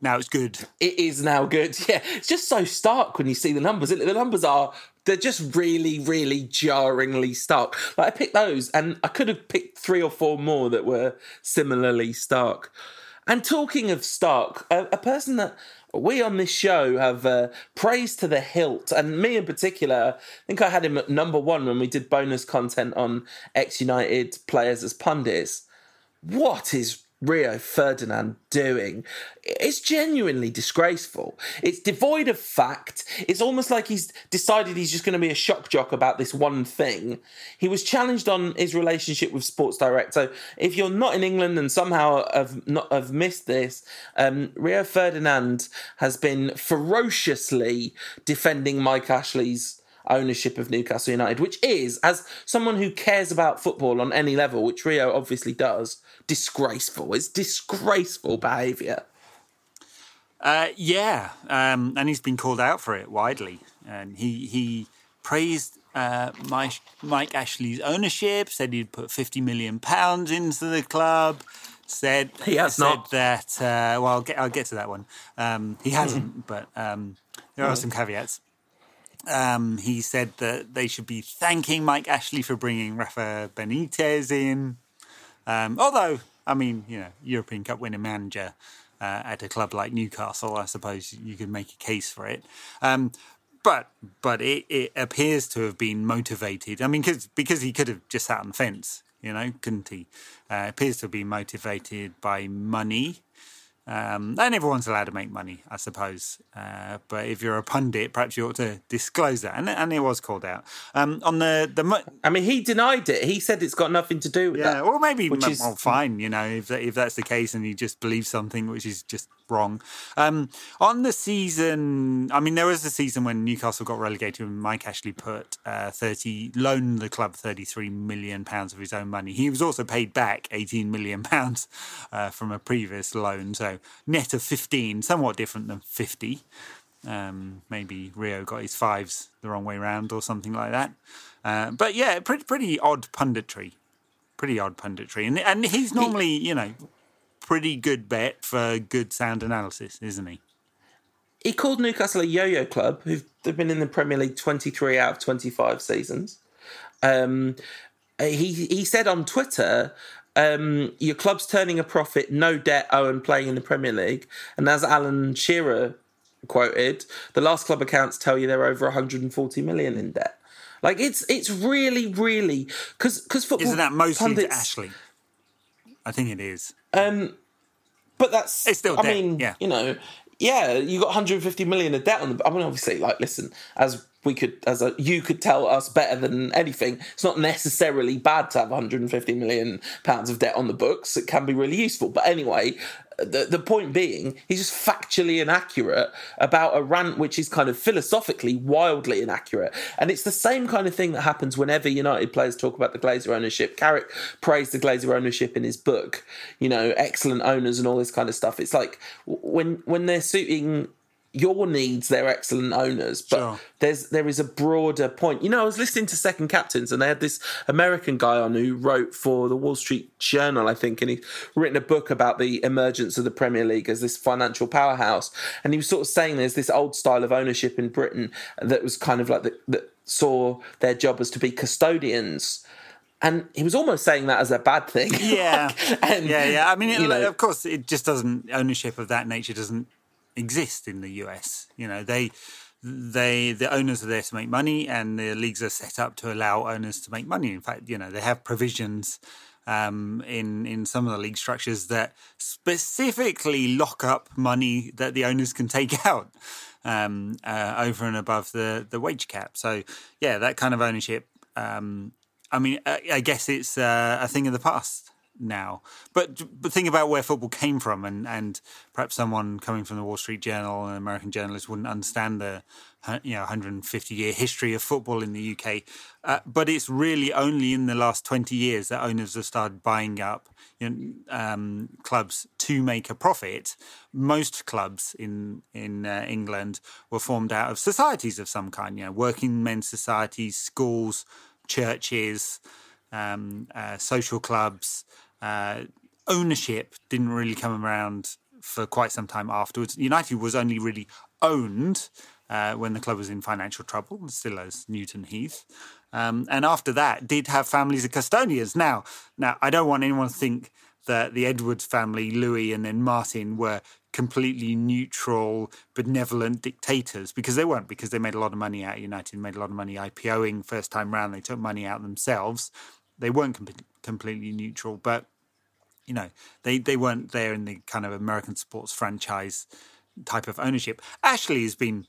Now it's good. It is now good. Yeah, it's just so stark when you see the numbers. The numbers are... they're just really, really jarringly stark. Like, I picked those and I could have picked 3 or 4 more that were similarly stark. And talking of stark, a person that... we on this show have praised to the hilt, and me in particular, I think I had him at number 1 when we did bonus content on ex-United players as pundits. What is Rio Ferdinand doing? It's genuinely disgraceful. It's devoid of fact. It's almost like he's decided he's just going to be a shock jock about this one thing. He was challenged on his relationship with Sports Direct. So if you're not in England and somehow have missed this, Rio Ferdinand has been ferociously defending Mike Ashley's ownership of Newcastle United, which is, as someone who cares about football on any level, which Rio obviously does, disgraceful. It's disgraceful behaviour. And he's been called out for it widely. And he praised Mike Ashley's ownership, said he'd put £50 million into the club, said that... I'll get to that one. He hasn't, but there are some caveats. He said that they should be thanking Mike Ashley for bringing Rafa Benitez in. Although, I mean, you know, European Cup winning manager at a club like Newcastle, I suppose you could make a case for it. But it appears to have been motivated. I mean, because he could have just sat on the fence, you know, couldn't he? Appears to have been motivated by money. And everyone's allowed to make money, I suppose. But if you're a pundit, perhaps you ought to disclose that. And it was called out. On the I mean, he denied it. He said it's got nothing to do with that. Or maybe, well, fine, you know, if that's the case and he just believes something which is just wrong. On the season, I mean, there was a season when Newcastle got relegated and Mike Ashley put loaned the club £33 million of his own money. He was also paid back £18 million from a previous loan. So net of 15, somewhat different than 50. Maybe Rio got his fives the wrong way round or something like that. But yeah, pretty odd punditry. Pretty odd punditry. And he's normally, you know, pretty good bet for good sound analysis, isn't he? He called Newcastle a yo-yo club. They've been in the Premier League 23 out of 25 seasons. He said on Twitter, your club's turning a profit, no debt, Owen, playing in the Premier League. And as Alan Shearer quoted, the last club accounts tell you they're over 140 million in debt. Like, it's really, really... Because football... Isn't that mostly pundits, to Ashley? I think it is. But that's... It's still debt, you know... Yeah, you got 150 million of debt on the... I mean, obviously, like, listen, you could tell us better than anything, it's not necessarily bad to have 150 million pounds of debt on the books. It can be really useful. But anyway, the point being, he's just factually inaccurate about a rant which is kind of philosophically wildly inaccurate. And it's the same kind of thing that happens whenever United players talk about the Glazer ownership. Carrick praised the Glazer ownership in his book, you know, excellent owners and all this kind of stuff. It's like when they're suiting your needs, they're excellent owners, but sure, there is a broader point. You know, I was listening to Second Captains and they had this American guy on who wrote for the Wall Street Journal, I think, and he'd written a book about the emergence of the Premier League as this financial powerhouse. And he was sort of saying there's this old style of ownership in Britain that was kind of like that saw their job as to be custodians. And he was almost saying that as a bad thing. Yeah, yeah. I mean, of course, it just doesn't, ownership of that nature doesn't exist in the US. You know, the owners are there to make money, and the leagues are set up to allow owners to make money. In fact, you know, they have provisions in some of the league structures that specifically lock up money that the owners can take out over and above the wage cap. So yeah, that kind of ownership. I mean, I guess it's a thing of the past now. But think about where football came from, and perhaps someone coming from the Wall Street Journal, an American journalist, wouldn't understand the 150-year history of football in the UK. But it's really only in the last 20 years that owners have started buying up clubs to make a profit. Most clubs in England were formed out of societies of some kind, you know, working men's societies, schools, churches, social clubs. Ownership didn't really come around for quite some time afterwards. United was only really owned when the club was in financial trouble, still as Newton Heath. And after that, did have families of custodians. Now, I don't want anyone to think that the Edwards family, Louis and then Martin, were completely neutral, benevolent dictators, because they weren't, because they made a lot of money out of United, made a lot of money IPOing first time round. They took money out themselves. They weren't completely neutral, but, you know, they weren't there in the kind of American sports franchise type of ownership. Ashley has been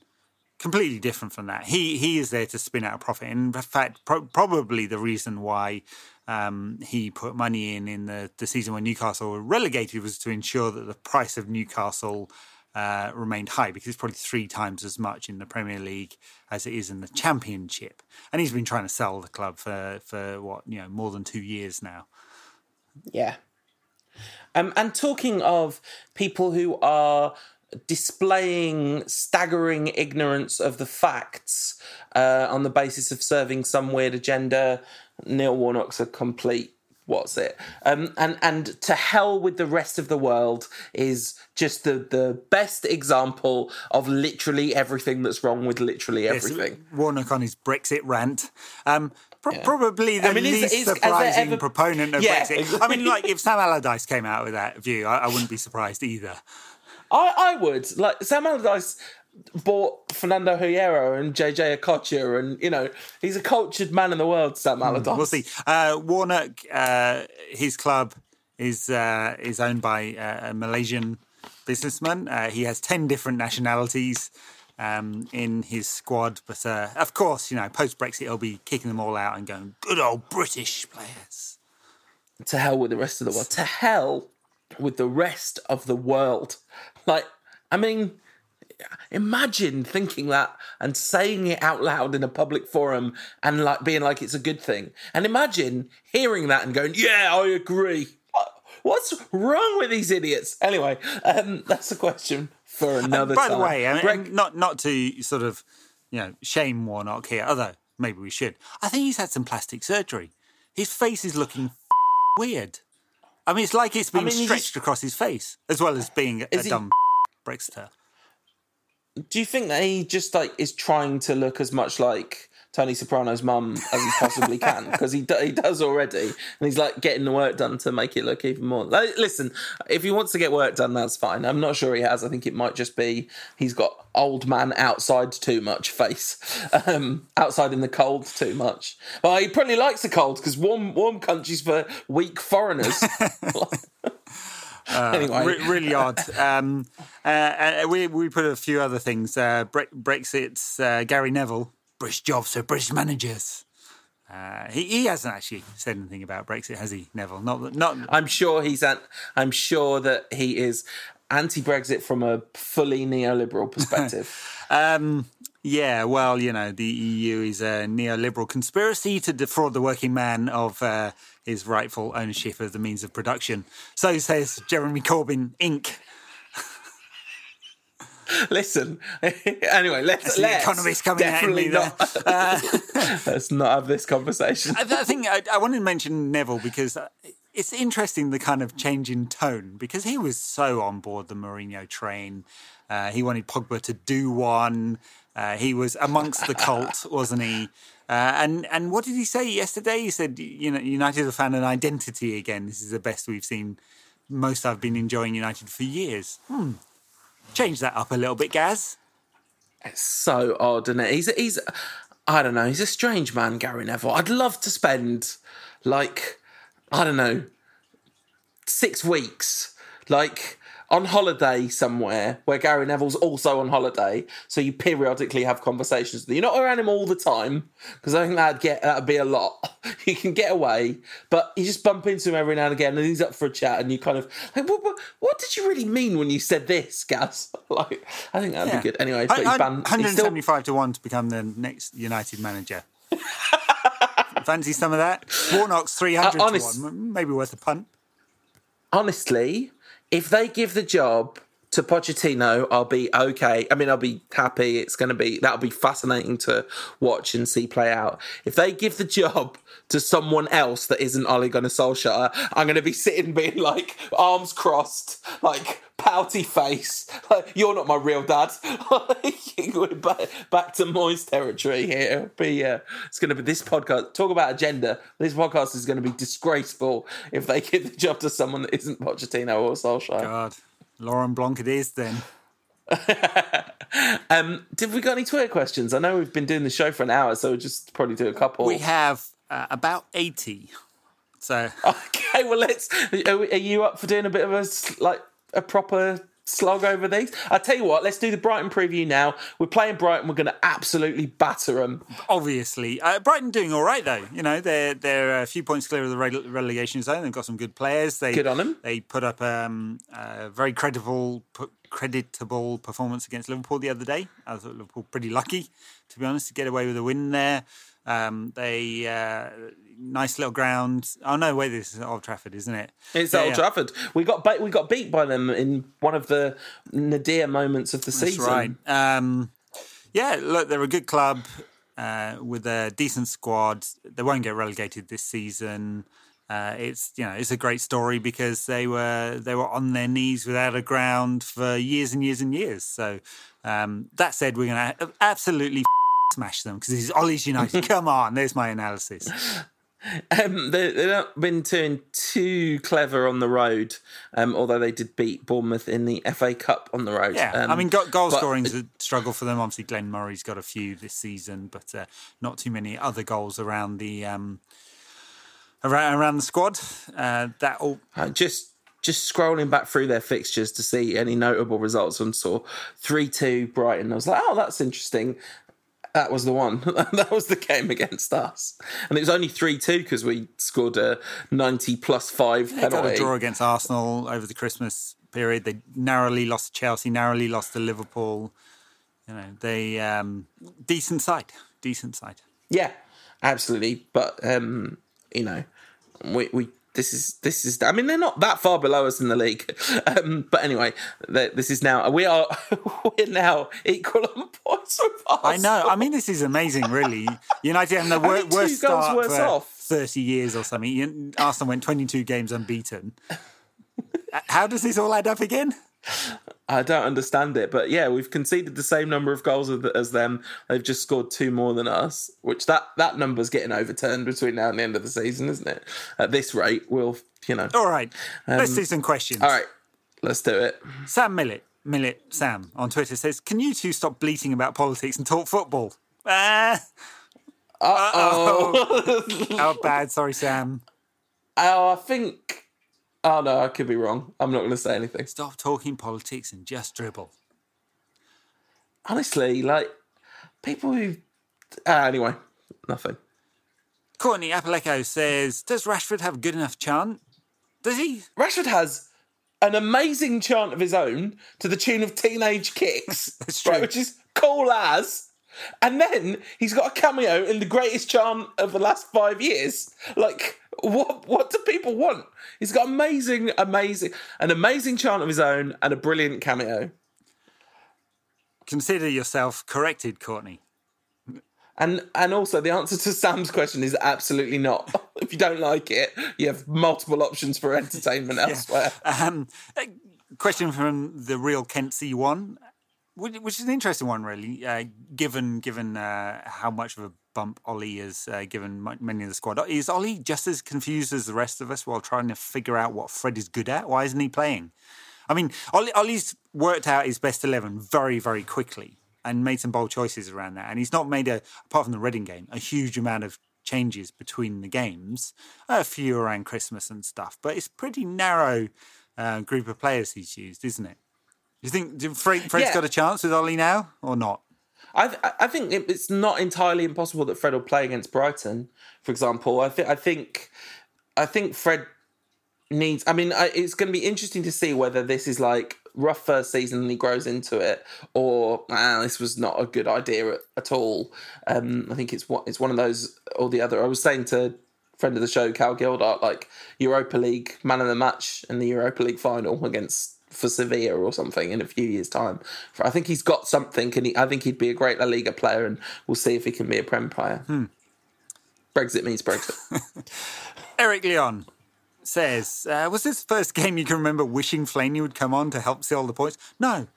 completely different from that. He is there to spin out a profit. In fact, probably the reason why he put money in the season when Newcastle were relegated was to ensure that the price of Newcastle remained high, because it's probably 3 times as much in the Premier League as it is in the Championship. And he's been trying to sell the club for what, you know, more than 2 years now. Yeah. And talking of people who are displaying staggering ignorance of the facts on the basis of serving some weird agenda, Neil Warnock's a complete... What's it? And to hell with the rest of the world is just the best example of literally everything that's wrong with literally everything. Yes, Warnock on his Brexit rant. Probably the least surprising proponent of Brexit. Exactly. I mean, like, if Sam Allardyce came out with that view, I wouldn't be surprised either. I would. Like, Sam Allardyce bought Fernando Hierro and JJ Okocha, and, you know, he's a cultured man in the world, Sam Allardyce. We'll see. Warnock, his club is owned by a Malaysian businessman. He has 10 different nationalities in his squad. But of course, you know, post-Brexit, he'll be kicking them all out and going, good old British players. To hell with the rest of the world. To hell with the rest of the world. Like, I mean, imagine thinking that and saying it out loud in a public forum and like being like it's a good thing. And imagine hearing that and going, yeah, I agree. What's wrong with these idiots? Anyway, that's a question for another time. By the way, I mean, not to sort of, you know, shame Warnock here, although maybe we should. I think he's had some plastic surgery. His face is looking weird. I mean, it's like it's been stretched across his face, as well as being a dumb Brexiter. Do you think that he just like is trying to look as much like Tony Soprano's mum as he possibly can? Because he does already, and he's like getting the work done to make it look even more. Like, listen, if he wants to get work done, that's fine. I'm not sure he has. I think it might just be he's got old man outside too much face, outside in the cold too much. Well, he probably likes the cold because warm countries for weak foreigners. Anyway. Really odd. We put a few other things. Brexit's Gary Neville, British jobs for British managers. He hasn't actually said anything about Brexit, has he, Neville? Not. I'm sure that he is anti-Brexit from a fully neoliberal perspective. Yeah, well, you know, the EU is a neoliberal conspiracy to defraud the working man of his rightful ownership of the means of production. So says Jeremy Corbyn, Inc. Listen, anyway, let's the economist coming definitely out not. Let's not have this conversation. I think I wanted to mention Neville because it's interesting, the kind of change in tone, because he was so on board the Mourinho train. He wanted Pogba to do one. He was amongst the cult, wasn't he? And what did he say yesterday? He said, you know, United have found an identity again. This is the best we've seen. Most I've been enjoying United for years. Change that up a little bit, Gaz. It's so odd, isn't it? He's I don't know, he's a strange man, Gary Neville. I'd love to spend, like, I don't know, 6 weeks, like, on holiday somewhere where Gary Neville's also on holiday, so you periodically have conversations with him. You're not around him all the time, because I think that'd be a lot. You can get away, but you just bump into him every now and again, and he's up for a chat, and you kind of, like, what did you really mean when you said this, Gaz? Like, I think that'd be good. Anyway, but he's banned. 175 to 1 to become the next United manager. Fancy some of that? Warnock's 300 to 1, maybe worth a punt. Honestly, if they give the job to Pochettino, I'll be okay. I mean, I'll be happy. That'll be fascinating to watch and see play out. If they give the job to someone else that isn't Ole Gunnar Solskjaer, I'm going to be sitting being like arms crossed, like pouty face. Like, you're not my real dad. Back to Moyes territory here. It's going to be this podcast. Talk about agenda. This podcast is going to be disgraceful if they give the job to someone that isn't Pochettino or Solskjaer. God. Laurent Blanc it is, then. Did we got any Twitter questions? I know we've been doing the show for an hour, so we'll just probably do a couple. We have about 80. So okay, well, are you up for doing a bit of a proper slog over these? I'll tell you what, let's do the Brighton preview now. We're playing Brighton. We're going to absolutely batter them. Obviously. Brighton doing all right, though. You know, they're a few points clear of the relegation zone. They've got some good players. Good on them. They put up a very creditable performance against Liverpool the other day. I thought Liverpool pretty lucky, to be honest, to get away with a win there. They nice little ground. Oh no, wait, this is Old Trafford, isn't it? It's Old Trafford. We got beat by them in one of the nadir moments of the season. That's right. Yeah, look, they're a good club with a decent squad. They won't get relegated this season. It's a great story because they were on their knees without a ground for years and years and years. So that said, we're going to absolutely smash them because this is Ollie's United. Come on, there's my analysis. They've not been too clever on the road, although they did beat Bournemouth in the FA Cup on the road. Yeah, I mean, goal scoring's a struggle for them. Obviously, Glenn Murray's got a few this season, but not too many other goals around the squad. That all just. just scrolling back through their fixtures to see any notable results and saw 3-2 Brighton. I was like, oh, that's interesting. That was the one. That was the game against us. And it was only 3-2 because we scored a 90 plus 5 penalty. They got a draw against Arsenal over the Christmas period. They narrowly lost to Chelsea, narrowly lost to Liverpool. You know, they... Decent side. Yeah, absolutely. But, you know, we This is. I mean, they're not that far below us in the league, but anyway, this is now. We're now equal on points with us. I know. I mean, this is amazing, really. United and the worst start for 30 years or something. Arsenal went 22 games unbeaten. How does this all add up again? I don't understand it, but yeah, we've conceded the same number of goals as them. They've just scored 2 more than us, which that number's getting overturned between now and the end of the season, isn't it? At this rate, we'll, you know. All right, let's do some questions. All right, let's do it. Sam Millet Sam on Twitter says, can you two stop bleating about politics and talk football? Uh-oh. Oh, bad. Sorry, Sam. Oh, I think... Oh, no, I could be wrong. I'm not going to say anything. Stop talking politics and just dribble. Honestly, like, people who... anyway, nothing. Courtney Apaleco says, does Rashford have a good enough chant? Does he? Rashford has an amazing chant of his own to the tune of Teenage Kicks. That's true. Right, which is cool as... And then he's got a cameo in the greatest chant of the last 5 years. Like, what do people want? He's got an amazing chant of his own and a brilliant cameo. Consider yourself corrected, Courtney. And also, the answer to Sam's question is absolutely not. If you don't like it, you have multiple options for entertainment elsewhere. Question from the real Kent C1. Which is an interesting one, really, given how much of a bump Ollie has given many of the squad. Is Ollie just as confused as the rest of us while trying to figure out what Fred is good at? Why isn't he playing? I mean, Ollie's worked out his best 11 very, very quickly and made some bold choices around that. And he's not made, apart from the Reading game, a huge amount of changes between the games, a few around Christmas and stuff. But it's a pretty narrow group of players he's used, isn't it? You think Fred's got a chance with Ollie now or not? I think it's not entirely impossible that Fred will play against Brighton, for example. I think Fred needs. I mean, it's going to be interesting to see whether this is like rough first season and he grows into it, or this was not a good idea at all. I think it's one of those or the other. I was saying to friend of the show Cal Gildart, like Europa League man of the match in the Europa League final for Sevilla or something in a few years' time. I think he's got something, and I think he'd be a great La Liga player, and we'll see if he can be a Prem player. Brexit means Brexit. Eric Leon says, was this the first game you can remember wishing Fellaini would come on to help seal the points? No.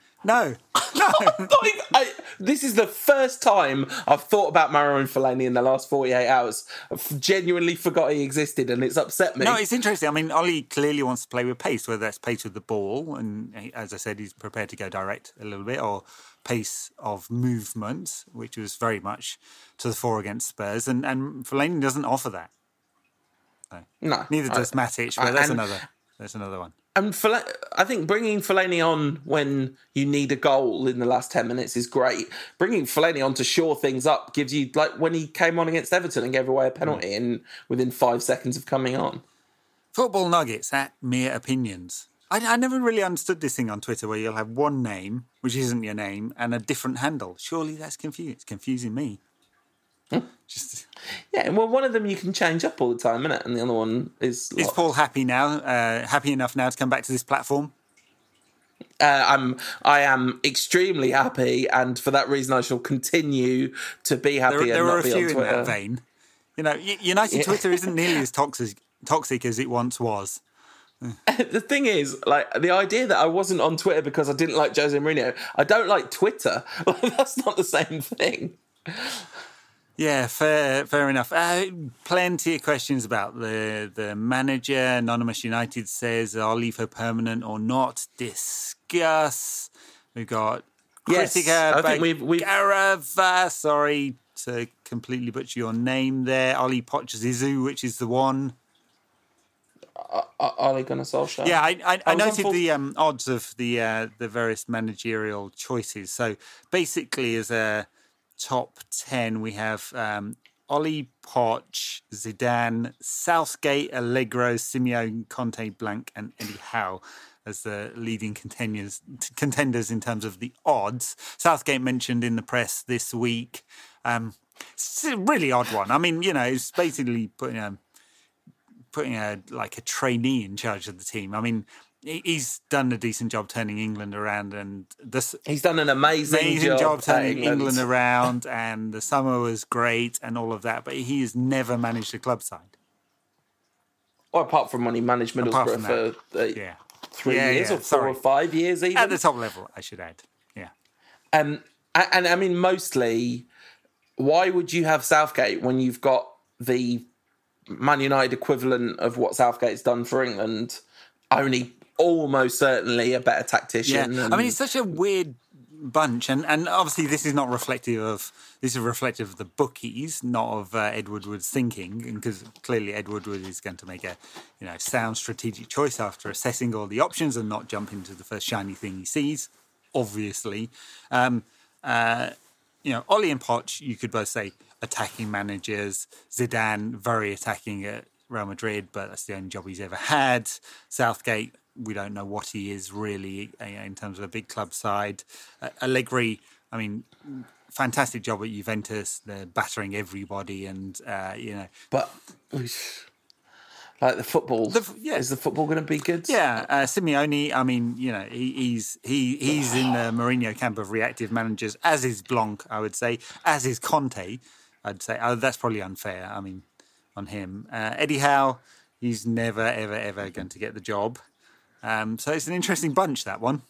This is the first time I've thought about Marouane Fellaini in the last 48 hours. I've genuinely forgot he existed, and it's upset me. No, it's interesting. I mean, Ollie clearly wants to play with pace, whether that's pace with the ball, and as I said, he's prepared to go direct a little bit, or pace of movement, which was very much to the fore against Spurs, and Fellaini doesn't offer that. No. Neither does Matic, but that's another one. And I think bringing Fellaini on when you need a goal in the last 10 minutes is great. Bringing Fellaini on to shore things up gives you, like when he came on against Everton and gave away a penalty within 5 seconds of coming on. Football Nuggets at Mere Opinions. I never really understood this thing on Twitter where you'll have one name, which isn't your name, and a different handle. Surely that's confusing. It's confusing me. Yeah, well, one of them you can change up all the time, innit? And the other one is... Is Paul happy now? Happy enough now to come back to this platform? I am extremely happy, and for that reason I shall continue to be happy and not be on Twitter. There are a few in that vein. You know, United Twitter isn't nearly as toxic as it once was. The thing is, like, the idea that I wasn't on Twitter because I didn't like Jose Mourinho, I don't like Twitter. That's not the same thing. Yeah, fair enough. Plenty of questions about the manager. Anonymous United says, I'll leave her permanent or not. Discuss. We've got Critica. Yes, I think we've... Garava, sorry to completely butcher your name there. Oli Poch Zizou, which is the one. Ole Gunnar Solskjaer. Yeah, I noted the odds of the various managerial choices. So basically, as a top 10, we have Oli, Poch, Zidane, Southgate, Allegro, Simeone, Conte, Blank, and Eddie Howe as the leading contenders in terms of the odds. Southgate mentioned in the press this week. It's a really odd one. I mean, you know, it's basically putting a trainee in charge of the team. I mean, he's done a decent job turning England around, and he's done an amazing job turning England around, and the summer was great and all of that. But he has never managed a club side, well, apart from when he managed Middlesbrough for three or four or 5 years, even at the top level, I should add. Yeah, and I mean, mostly, why would you have Southgate when you've got the Man United equivalent of what Southgate's done for England, only almost certainly a better tactician? Yeah. I mean, it's such a weird bunch, and obviously this is reflective of the bookies, not of Ed Woodward's thinking, because clearly Ed Woodward is going to make a sound strategic choice after assessing all the options and not jump into the first shiny thing he sees. Obviously, Oli and Poch, you could both say attacking managers. Zidane, very attacking at Real Madrid, but that's the only job he's ever had. Southgate, we don't know what he is really in terms of a big club side. Allegri, I mean, fantastic job at Juventus. They're battering everybody, and but like the football, is the football going to be good? Yeah, Simeone. I mean, he's in the Mourinho camp of reactive managers, as is Blanc, I would say, as is Conte. I'd say that's probably unfair. I mean, on him, Eddie Howe, he's never, ever, ever going to get the job. So it's an interesting bunch, that one.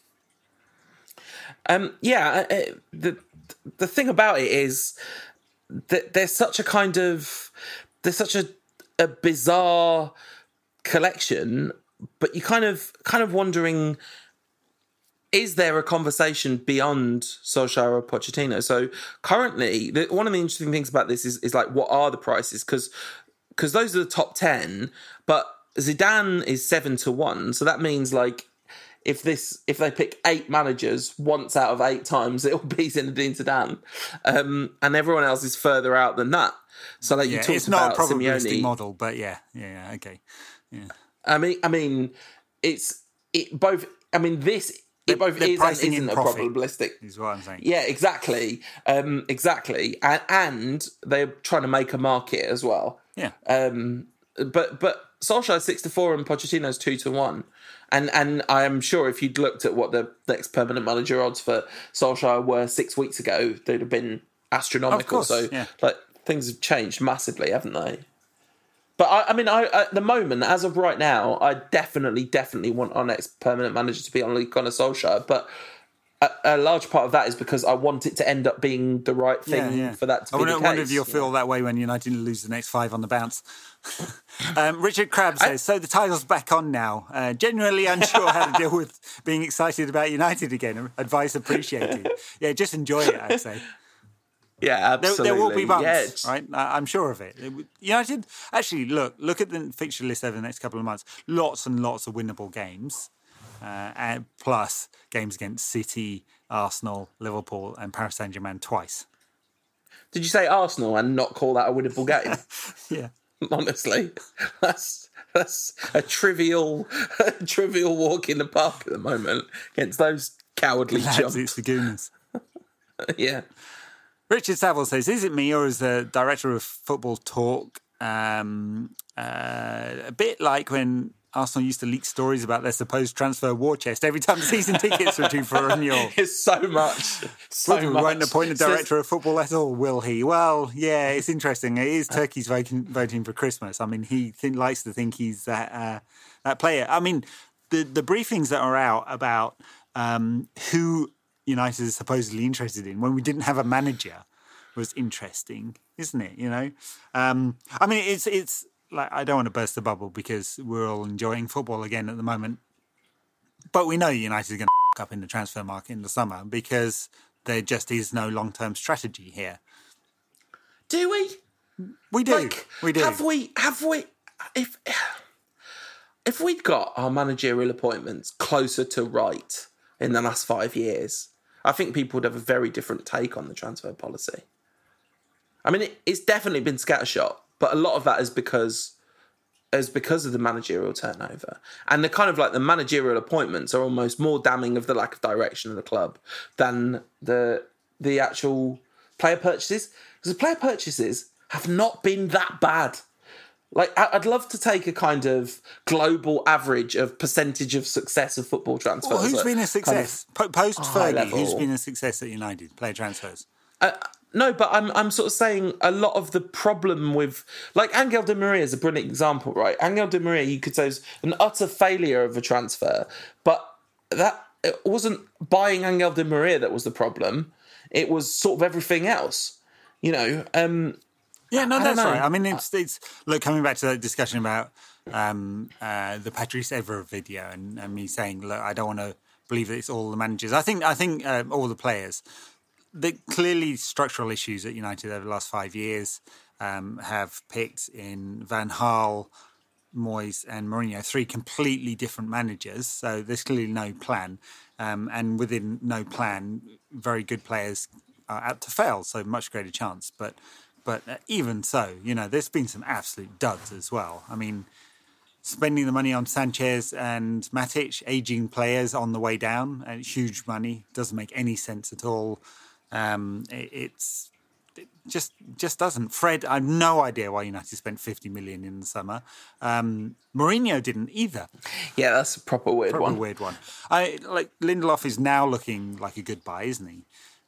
The thing about it is that there's such a bizarre collection, but you kind of wondering, is there a conversation beyond Solskjaer or Pochettino? So currently, one of the interesting things about this is like, what are the prices? Because those are the top 10, but Zidane is 7-1. So that means, like, if they pick 8 managers, once out of 8 times, it'll be Zinedine Zidane. And everyone else is further out than that. So, like, you talked about Simeone. It's not a probabilistic model, but yeah, okay. Yeah. I mean, it both is and isn't a probabilistic. Is what I'm saying. Yeah, exactly. And they're trying to make a market as well. Yeah. But Solskjaer's 6-4 and Pochettino's 2-1. And I am sure if you'd looked at what the next permanent manager odds for Solskjaer were 6 weeks ago, they'd have been astronomical. Of course, so things have changed massively, haven't they? But I mean, at the moment, as of right now, I definitely want our next permanent manager to be Ole Gunnar Solskjaer. But a large part of that is because I want it to end up being the right thing for that to be the case. I wonder if you'll feel that way when United lose the next 5 on the bounce. Richard Crabb says, so the title's back on now. Generally unsure how to deal with being excited about United again. Advice appreciated. Yeah, just enjoy it, I'd say. Yeah, absolutely. There will be bumps, right? I'm sure of it. United, actually, look at the fixture list over the next couple of months. Lots and lots of winnable games, and plus games against City, Arsenal, Liverpool, and Paris Saint-Germain twice. Did you say Arsenal and not call that a winnable game? Yeah. Honestly, that's a trivial walk in the park at the moment against those cowardly chumps. It's the Gooners. Yeah. Richard Saville says, is it me or is the director of Football Talk a bit like when Arsenal used to leak stories about their supposed transfer war chest every time season tickets were due for renewal? It's so much. Won't appoint a director of football at all, will he? Well, yeah, it's interesting. It is Turkey's voting for Christmas. I mean, he likes to think he's that player. I mean, the briefings that are out about who United is supposedly interested in when we didn't have a manager was interesting, isn't it? I mean, it's like, I don't want to burst the bubble because we're all enjoying football again at the moment, but we know United are going to fuck up in the transfer market in the summer because there just is no long-term strategy here. Do we? We do. Have we? If if we'd got our managerial appointments closer to right in the last 5 years, I think people would have a very different take on the transfer policy. I mean, it's definitely been scattershot, but a lot of that is because of the managerial turnover. And the kind of like the managerial appointments are almost more damning of the lack of direction of the club than the actual player purchases. Because the player purchases have not been that bad. Like, I'd love to take a kind of global average of percentage of success of football transfers. Well, who's been a success? Kind of Post-Fergie, who's been a success at United? Player transfers. No, but I'm sort of saying a lot of the problem with... Like, Angel Di Maria is a brilliant example, right? Angel Di Maria, you could say, is an utter failure of a transfer. But it wasn't buying Angel Di Maria that was the problem. It was sort of everything else, you know... Yeah, no, that's right. I mean, it's look, coming back to that discussion about the Patrice Evra video and me saying, look, I don't want to believe that it's all the managers. I think all the players. The clearly structural issues at United over the last 5 years have picked in Van Gaal, Moyes and Mourinho, three completely different managers. So there's clearly no plan. And within no plan, very good players are apt to fail. So much greater chance. But even so, you know, there's been some absolute duds as well. I mean, spending the money on Sanchez and Matic, aging players on the way down, and huge money, doesn't make any sense at all. It just doesn't. Fred, I've no idea why United spent 50 million in the summer. Mourinho didn't either. Yeah, that's a proper weird one. Lindelof is now looking like a good buy, isn't he?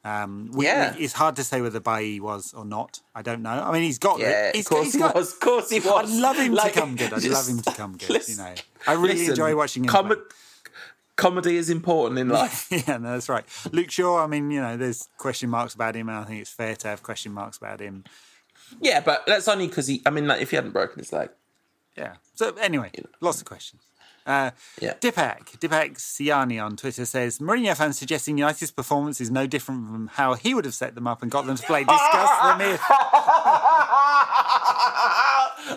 It's hard to say whether Bailly was or not. I don't know. I mean, he's got... Yeah, of course he was. I'd love him to come good. Listen, you know. I really enjoy watching him. Comedy is important in life. Yeah, no, that's right. Luke Shaw, I mean, you know, there's question marks about him, and I think it's fair to have question marks about him. Yeah, but that's only because if he hadn't broken his leg. Yeah. So, anyway, lots of questions. Dipak Siani on Twitter says, Mourinho fans suggesting United's performance is no different from how he would have set them up and got them to play. Discuss them here.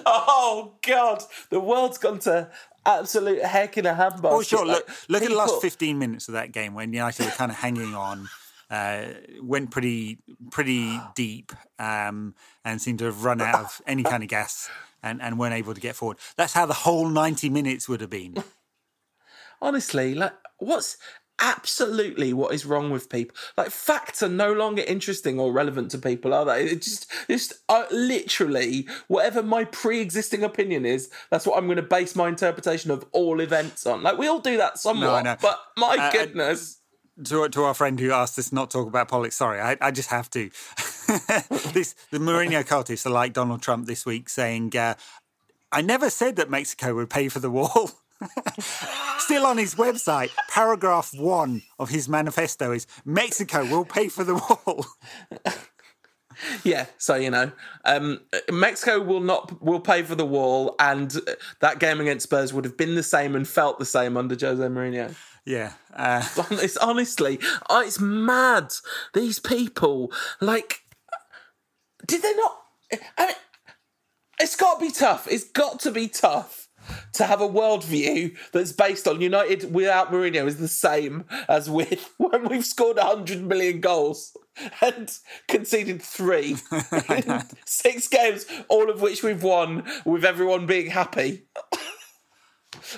Oh, God. The world's gone to absolute heck in a handbasket. Oh, sure. Like, look at the last 15 minutes of that game when United were kind of hanging on. Went pretty deep and seemed to have run out of any kind of gas and weren't able to get forward. That's how the whole 90 minutes would have been. Honestly, like, what's absolutely what is wrong with people? Like, facts are no longer interesting or relevant to people, are they? It just literally, whatever my pre-existing opinion is, that's what I'm going to base my interpretation of all events on. Like, we all do that somewhat, but my goodness... To our friend who asked us not to talk about politics, sorry, I just have to. The Mourinho cultists are like Donald Trump this week saying, I never said that Mexico would pay for the wall. Still on his website, paragraph 1 of his manifesto is, Mexico will pay for the wall. Yeah, so, you know, Mexico will pay for the wall, and that game against Spurs would have been the same and felt the same under Jose Mourinho. Yeah. It's honestly, it's mad. These people, like, did they not? I mean, it's got to be tough. It's got to be tough to have a worldview that's based on United without Mourinho is the same as with when we've scored 100 million goals and conceded 3 in 6 games, all of which we've won with everyone being happy.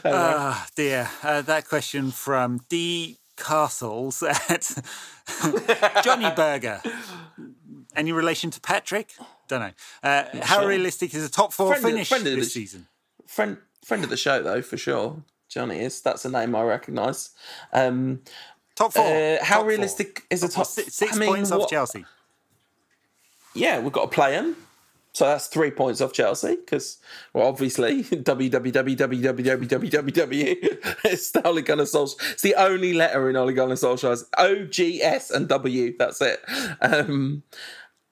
Oh, dear. That question from D. Castles at Johnny Berger. Any relation to Patrick? Don't know. How realistic is a top 4 finish this season? Friend of the show, though, for sure. Johnny is. That's a name I recognise. Top 4. How realistic is a top 6 points off Chelsea? Yeah, we've got to play him. So that's 3 points off Chelsea because, well, obviously, www. It's Ole Gunnar Solskjaer. It's the only letter in Ole Gunnar Solskjaer's OGS and W. That's it.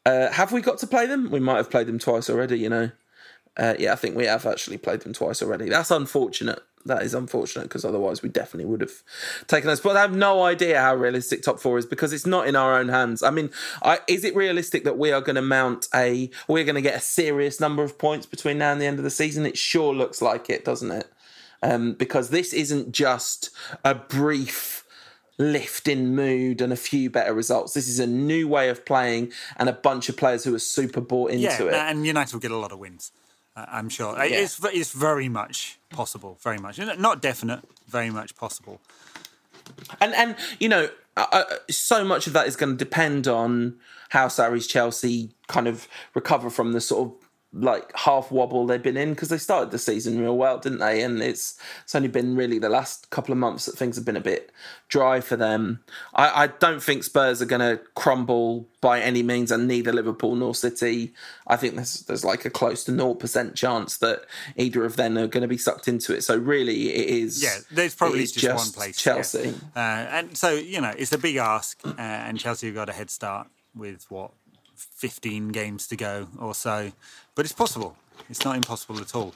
Have we got to play them? We might have played them twice already, you know. Yeah, I think we have actually played them twice already. That's unfortunate. That is unfortunate because otherwise we definitely would have taken those. But I have no idea how realistic top 4 is because it's not in our own hands. I mean, is it realistic that we are going to we're going to get a serious number of points between now and the end of the season? It sure looks like it, doesn't it? because this isn't just a brief lift in mood and a few better results. This is a new way of playing and a bunch of players who are super bought into it. Yeah, and United will get a lot of wins, I'm sure. Yeah. It's very much possible, very much. Not definite, very much possible. And you know, so much of that is going to depend on how Sarri's Chelsea kind of recover from the sort of like half wobble they've been in, because they started the season real well, didn't they? And it's only been really the last couple of months that things have been a bit dry for them. I don't think Spurs are going to crumble by any means, and neither Liverpool nor City. I think there's like a close to 0% chance that either of them are going to be sucked into it. So really it is... Yeah, there's probably just one place. Chelsea. Yeah. And so, you know, it's a big ask, and Chelsea have got a head start with what? 15 games to go or so, but it's possible. It's not impossible at all.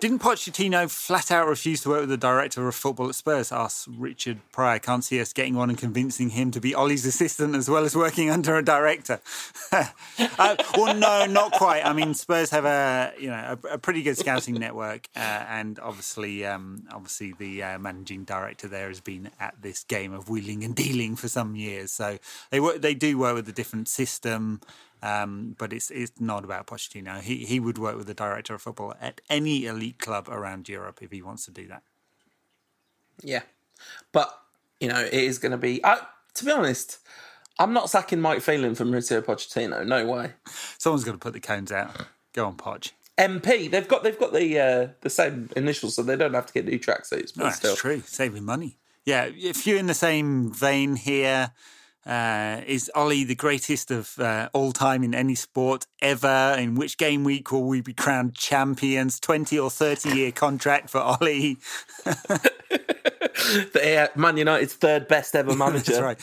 Didn't Pochettino flat out refuse to work with the director of football at Spurs? Asks Richard Pryor. Can't see us getting one and convincing him to be Ollie's assistant as well as working under a director. Well, no, not quite. I mean, Spurs have a pretty good scouting network, and obviously the managing director there has been at this game of wheeling and dealing for some years. So they do work with a different system. But it's not about Pochettino. He would work with the director of football at any elite club around Europe if he wants to do that. Yeah. But, you know, it is going to be... to be honest, I'm not sacking Mike Phelan for Mauricio Pochettino. No way. Someone's got to put the cones out. Go on, Poch. MP. They've got the same initials, so they don't have to get new tracksuits. No, that's true. Saving money. Yeah, if you're in the same vein here... is Ollie the greatest of all time in any sport ever? In which game week will we be crowned champions? 20 or 30-year contract for Ollie. Man United's third best ever manager. That's right.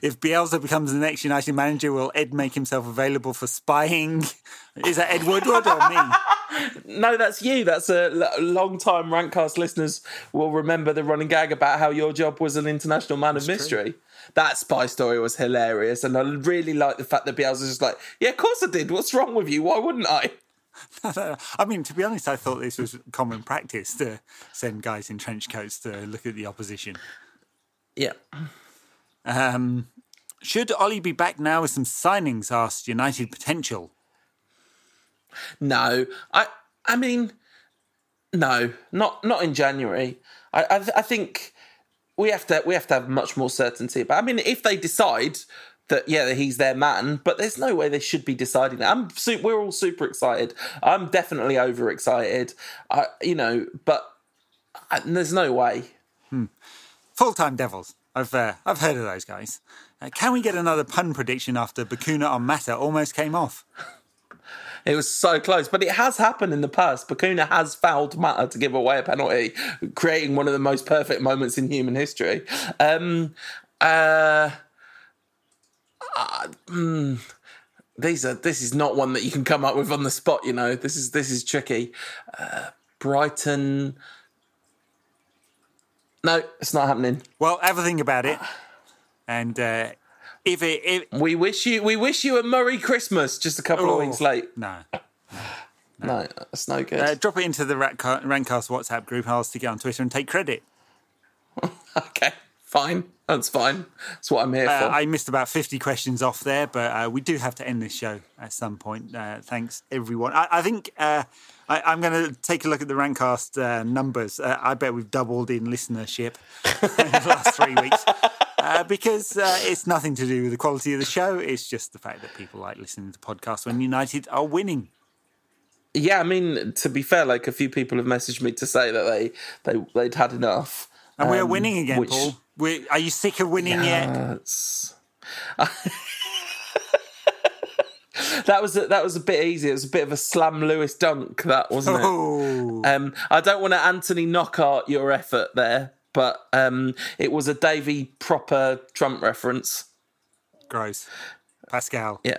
If Bielsa becomes the next United manager, will Ed make himself available for spying? Is that Ed Woodward or me? No, that's you. That's a long-time Rankcast listeners will remember the running gag about how your job was an international man of mystery. True. That spy story was hilarious, and I really like the fact that Bielsa's just like, yeah, of course I did. What's wrong with you? Why wouldn't I? I mean, to be honest, I thought this was common practice to send guys in trench coats to look at the opposition. Yeah. Should Ollie be back now with some signings, asked United Potential? No. I mean, no, not in January. I think... We have to have much more certainty. But I mean, if they decide that, yeah, he's their man, but there's no way they should be deciding that. We're all super excited. I'm definitely overexcited. There's no way. Full-time Devils. I've heard of those guys. Can we get another pun prediction after Bakuna on Mata almost came off? It was so close, but it has happened in the past. Bakuna has fouled Mata to give away a penalty, creating one of the most perfect moments in human history. This is not one that you can come up with on the spot. You know, this is tricky. Brighton. No, it's not happening. Well, have a think about it, and. We wish you a Murray Christmas just a couple of weeks late. No, that's no good. Drop it into the Rankcast WhatsApp group. I'll stick it on Twitter and take credit. Okay, fine. That's fine. That's what I'm here for. I missed about 50 questions off there, but we do have to end this show at some point. Thanks, everyone. I think I'm going to take a look at the Rankcast numbers. I bet we've doubled in listenership in the last 3 weeks. Because it's nothing to do with the quality of the show. It's just the fact that people like listening to podcasts when United are winning. Yeah, I mean, to be fair, like a few people have messaged me to say that they'd had enough. And we're winning again, which... Paul. Are you sick of winning yet? That was a bit easy. It was a bit of a slam Lewis dunk, that, wasn't it? Oh. I don't want to Anthony Knockart your effort there. But it was a Davey proper Trump reference. Gross. Pascal. Yeah.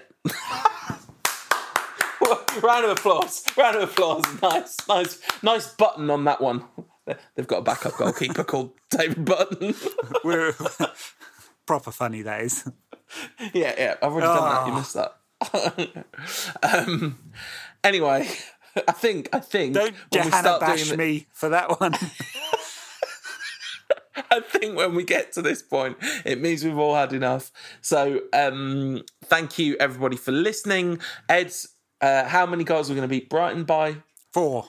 Round of applause. Round of applause. Nice Button on that one. They've got a backup goalkeeper called David Button. We're proper funny, that is. Yeah. I've already done that. You missed that. Anyway... I think. Don't Johanna bash me for that one. I think when we get to this point, it means we've all had enough. So thank you, everybody, for listening. Ed, how many goals are we going to beat Brighton by? 4.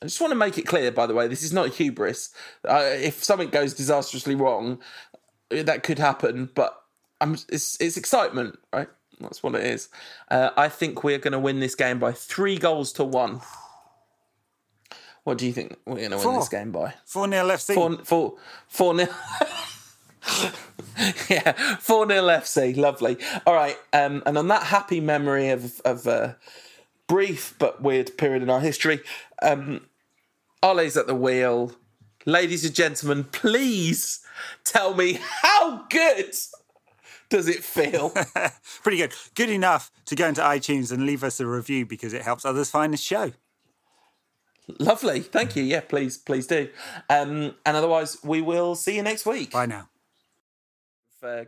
I just want to make it clear, by the way, this is not hubris. If something goes disastrously wrong, that could happen, but it's excitement, right? That's what it is. I think we're going to win this game by 3-1. What do you think we're going to win this game by? 4-0 FC. 4-0. Yeah, 4-0 FC. Lovely. All right. And on that happy memory of a brief but weird period in our history, Ole's at the wheel. Ladies and gentlemen, please tell me how good does it feel? Pretty good. Good enough to go into iTunes and leave us a review because it helps others find the show. Lovely. Thank you. Yeah, please do. And otherwise, we will see you next week. Bye now.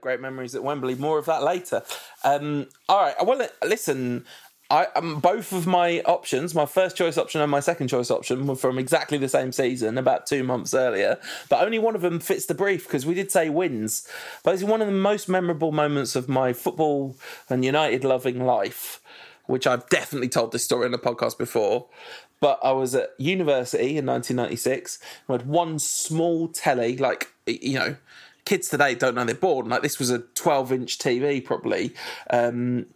Great memories at Wembley. More of that later. All right. Well, listen, both of my options, my first choice option and my second choice option, were from exactly the same season, about 2 months earlier. But only one of them fits the brief because we did say wins. But it's one of the most memorable moments of my football and United-loving life, which I've definitely told this story on the podcast before. But I was at university in 1996. I had one small telly, like, you know, kids today don't know they're born. Like, this was a 12-inch TV, probably. It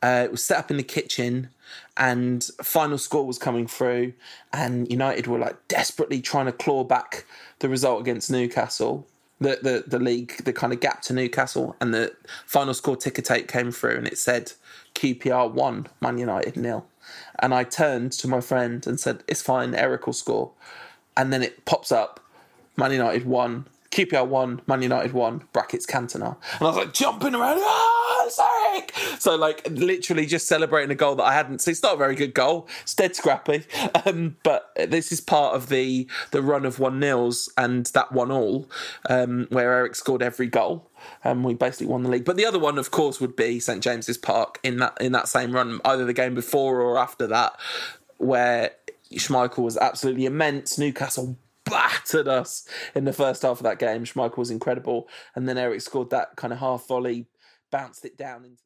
was set up in the kitchen, and final score was coming through, and United were, like, desperately trying to claw back the result against Newcastle. The league, the kind of gap to Newcastle, and the final score ticker tape came through and it said QPR 1, Man United 0. And I turned to my friend and said, it's fine, Eric will score. And then it pops up, Man United 1, QPR 1, Man United 1, brackets Cantona. And I was like jumping around, Eric! So like literally just celebrating a goal that I hadn't seen. It's not a very good goal, it's dead scrappy. But this is part of the run of 1-0s and that 1-1, where Eric scored every goal. We basically won the league. But the other one, of course, would be St James's Park in that same run, either the game before or after that, where Schmeichel was absolutely immense. Newcastle battered us in the first half of that game. Schmeichel was incredible. And then Eric scored that kind of half volley, bounced it down into...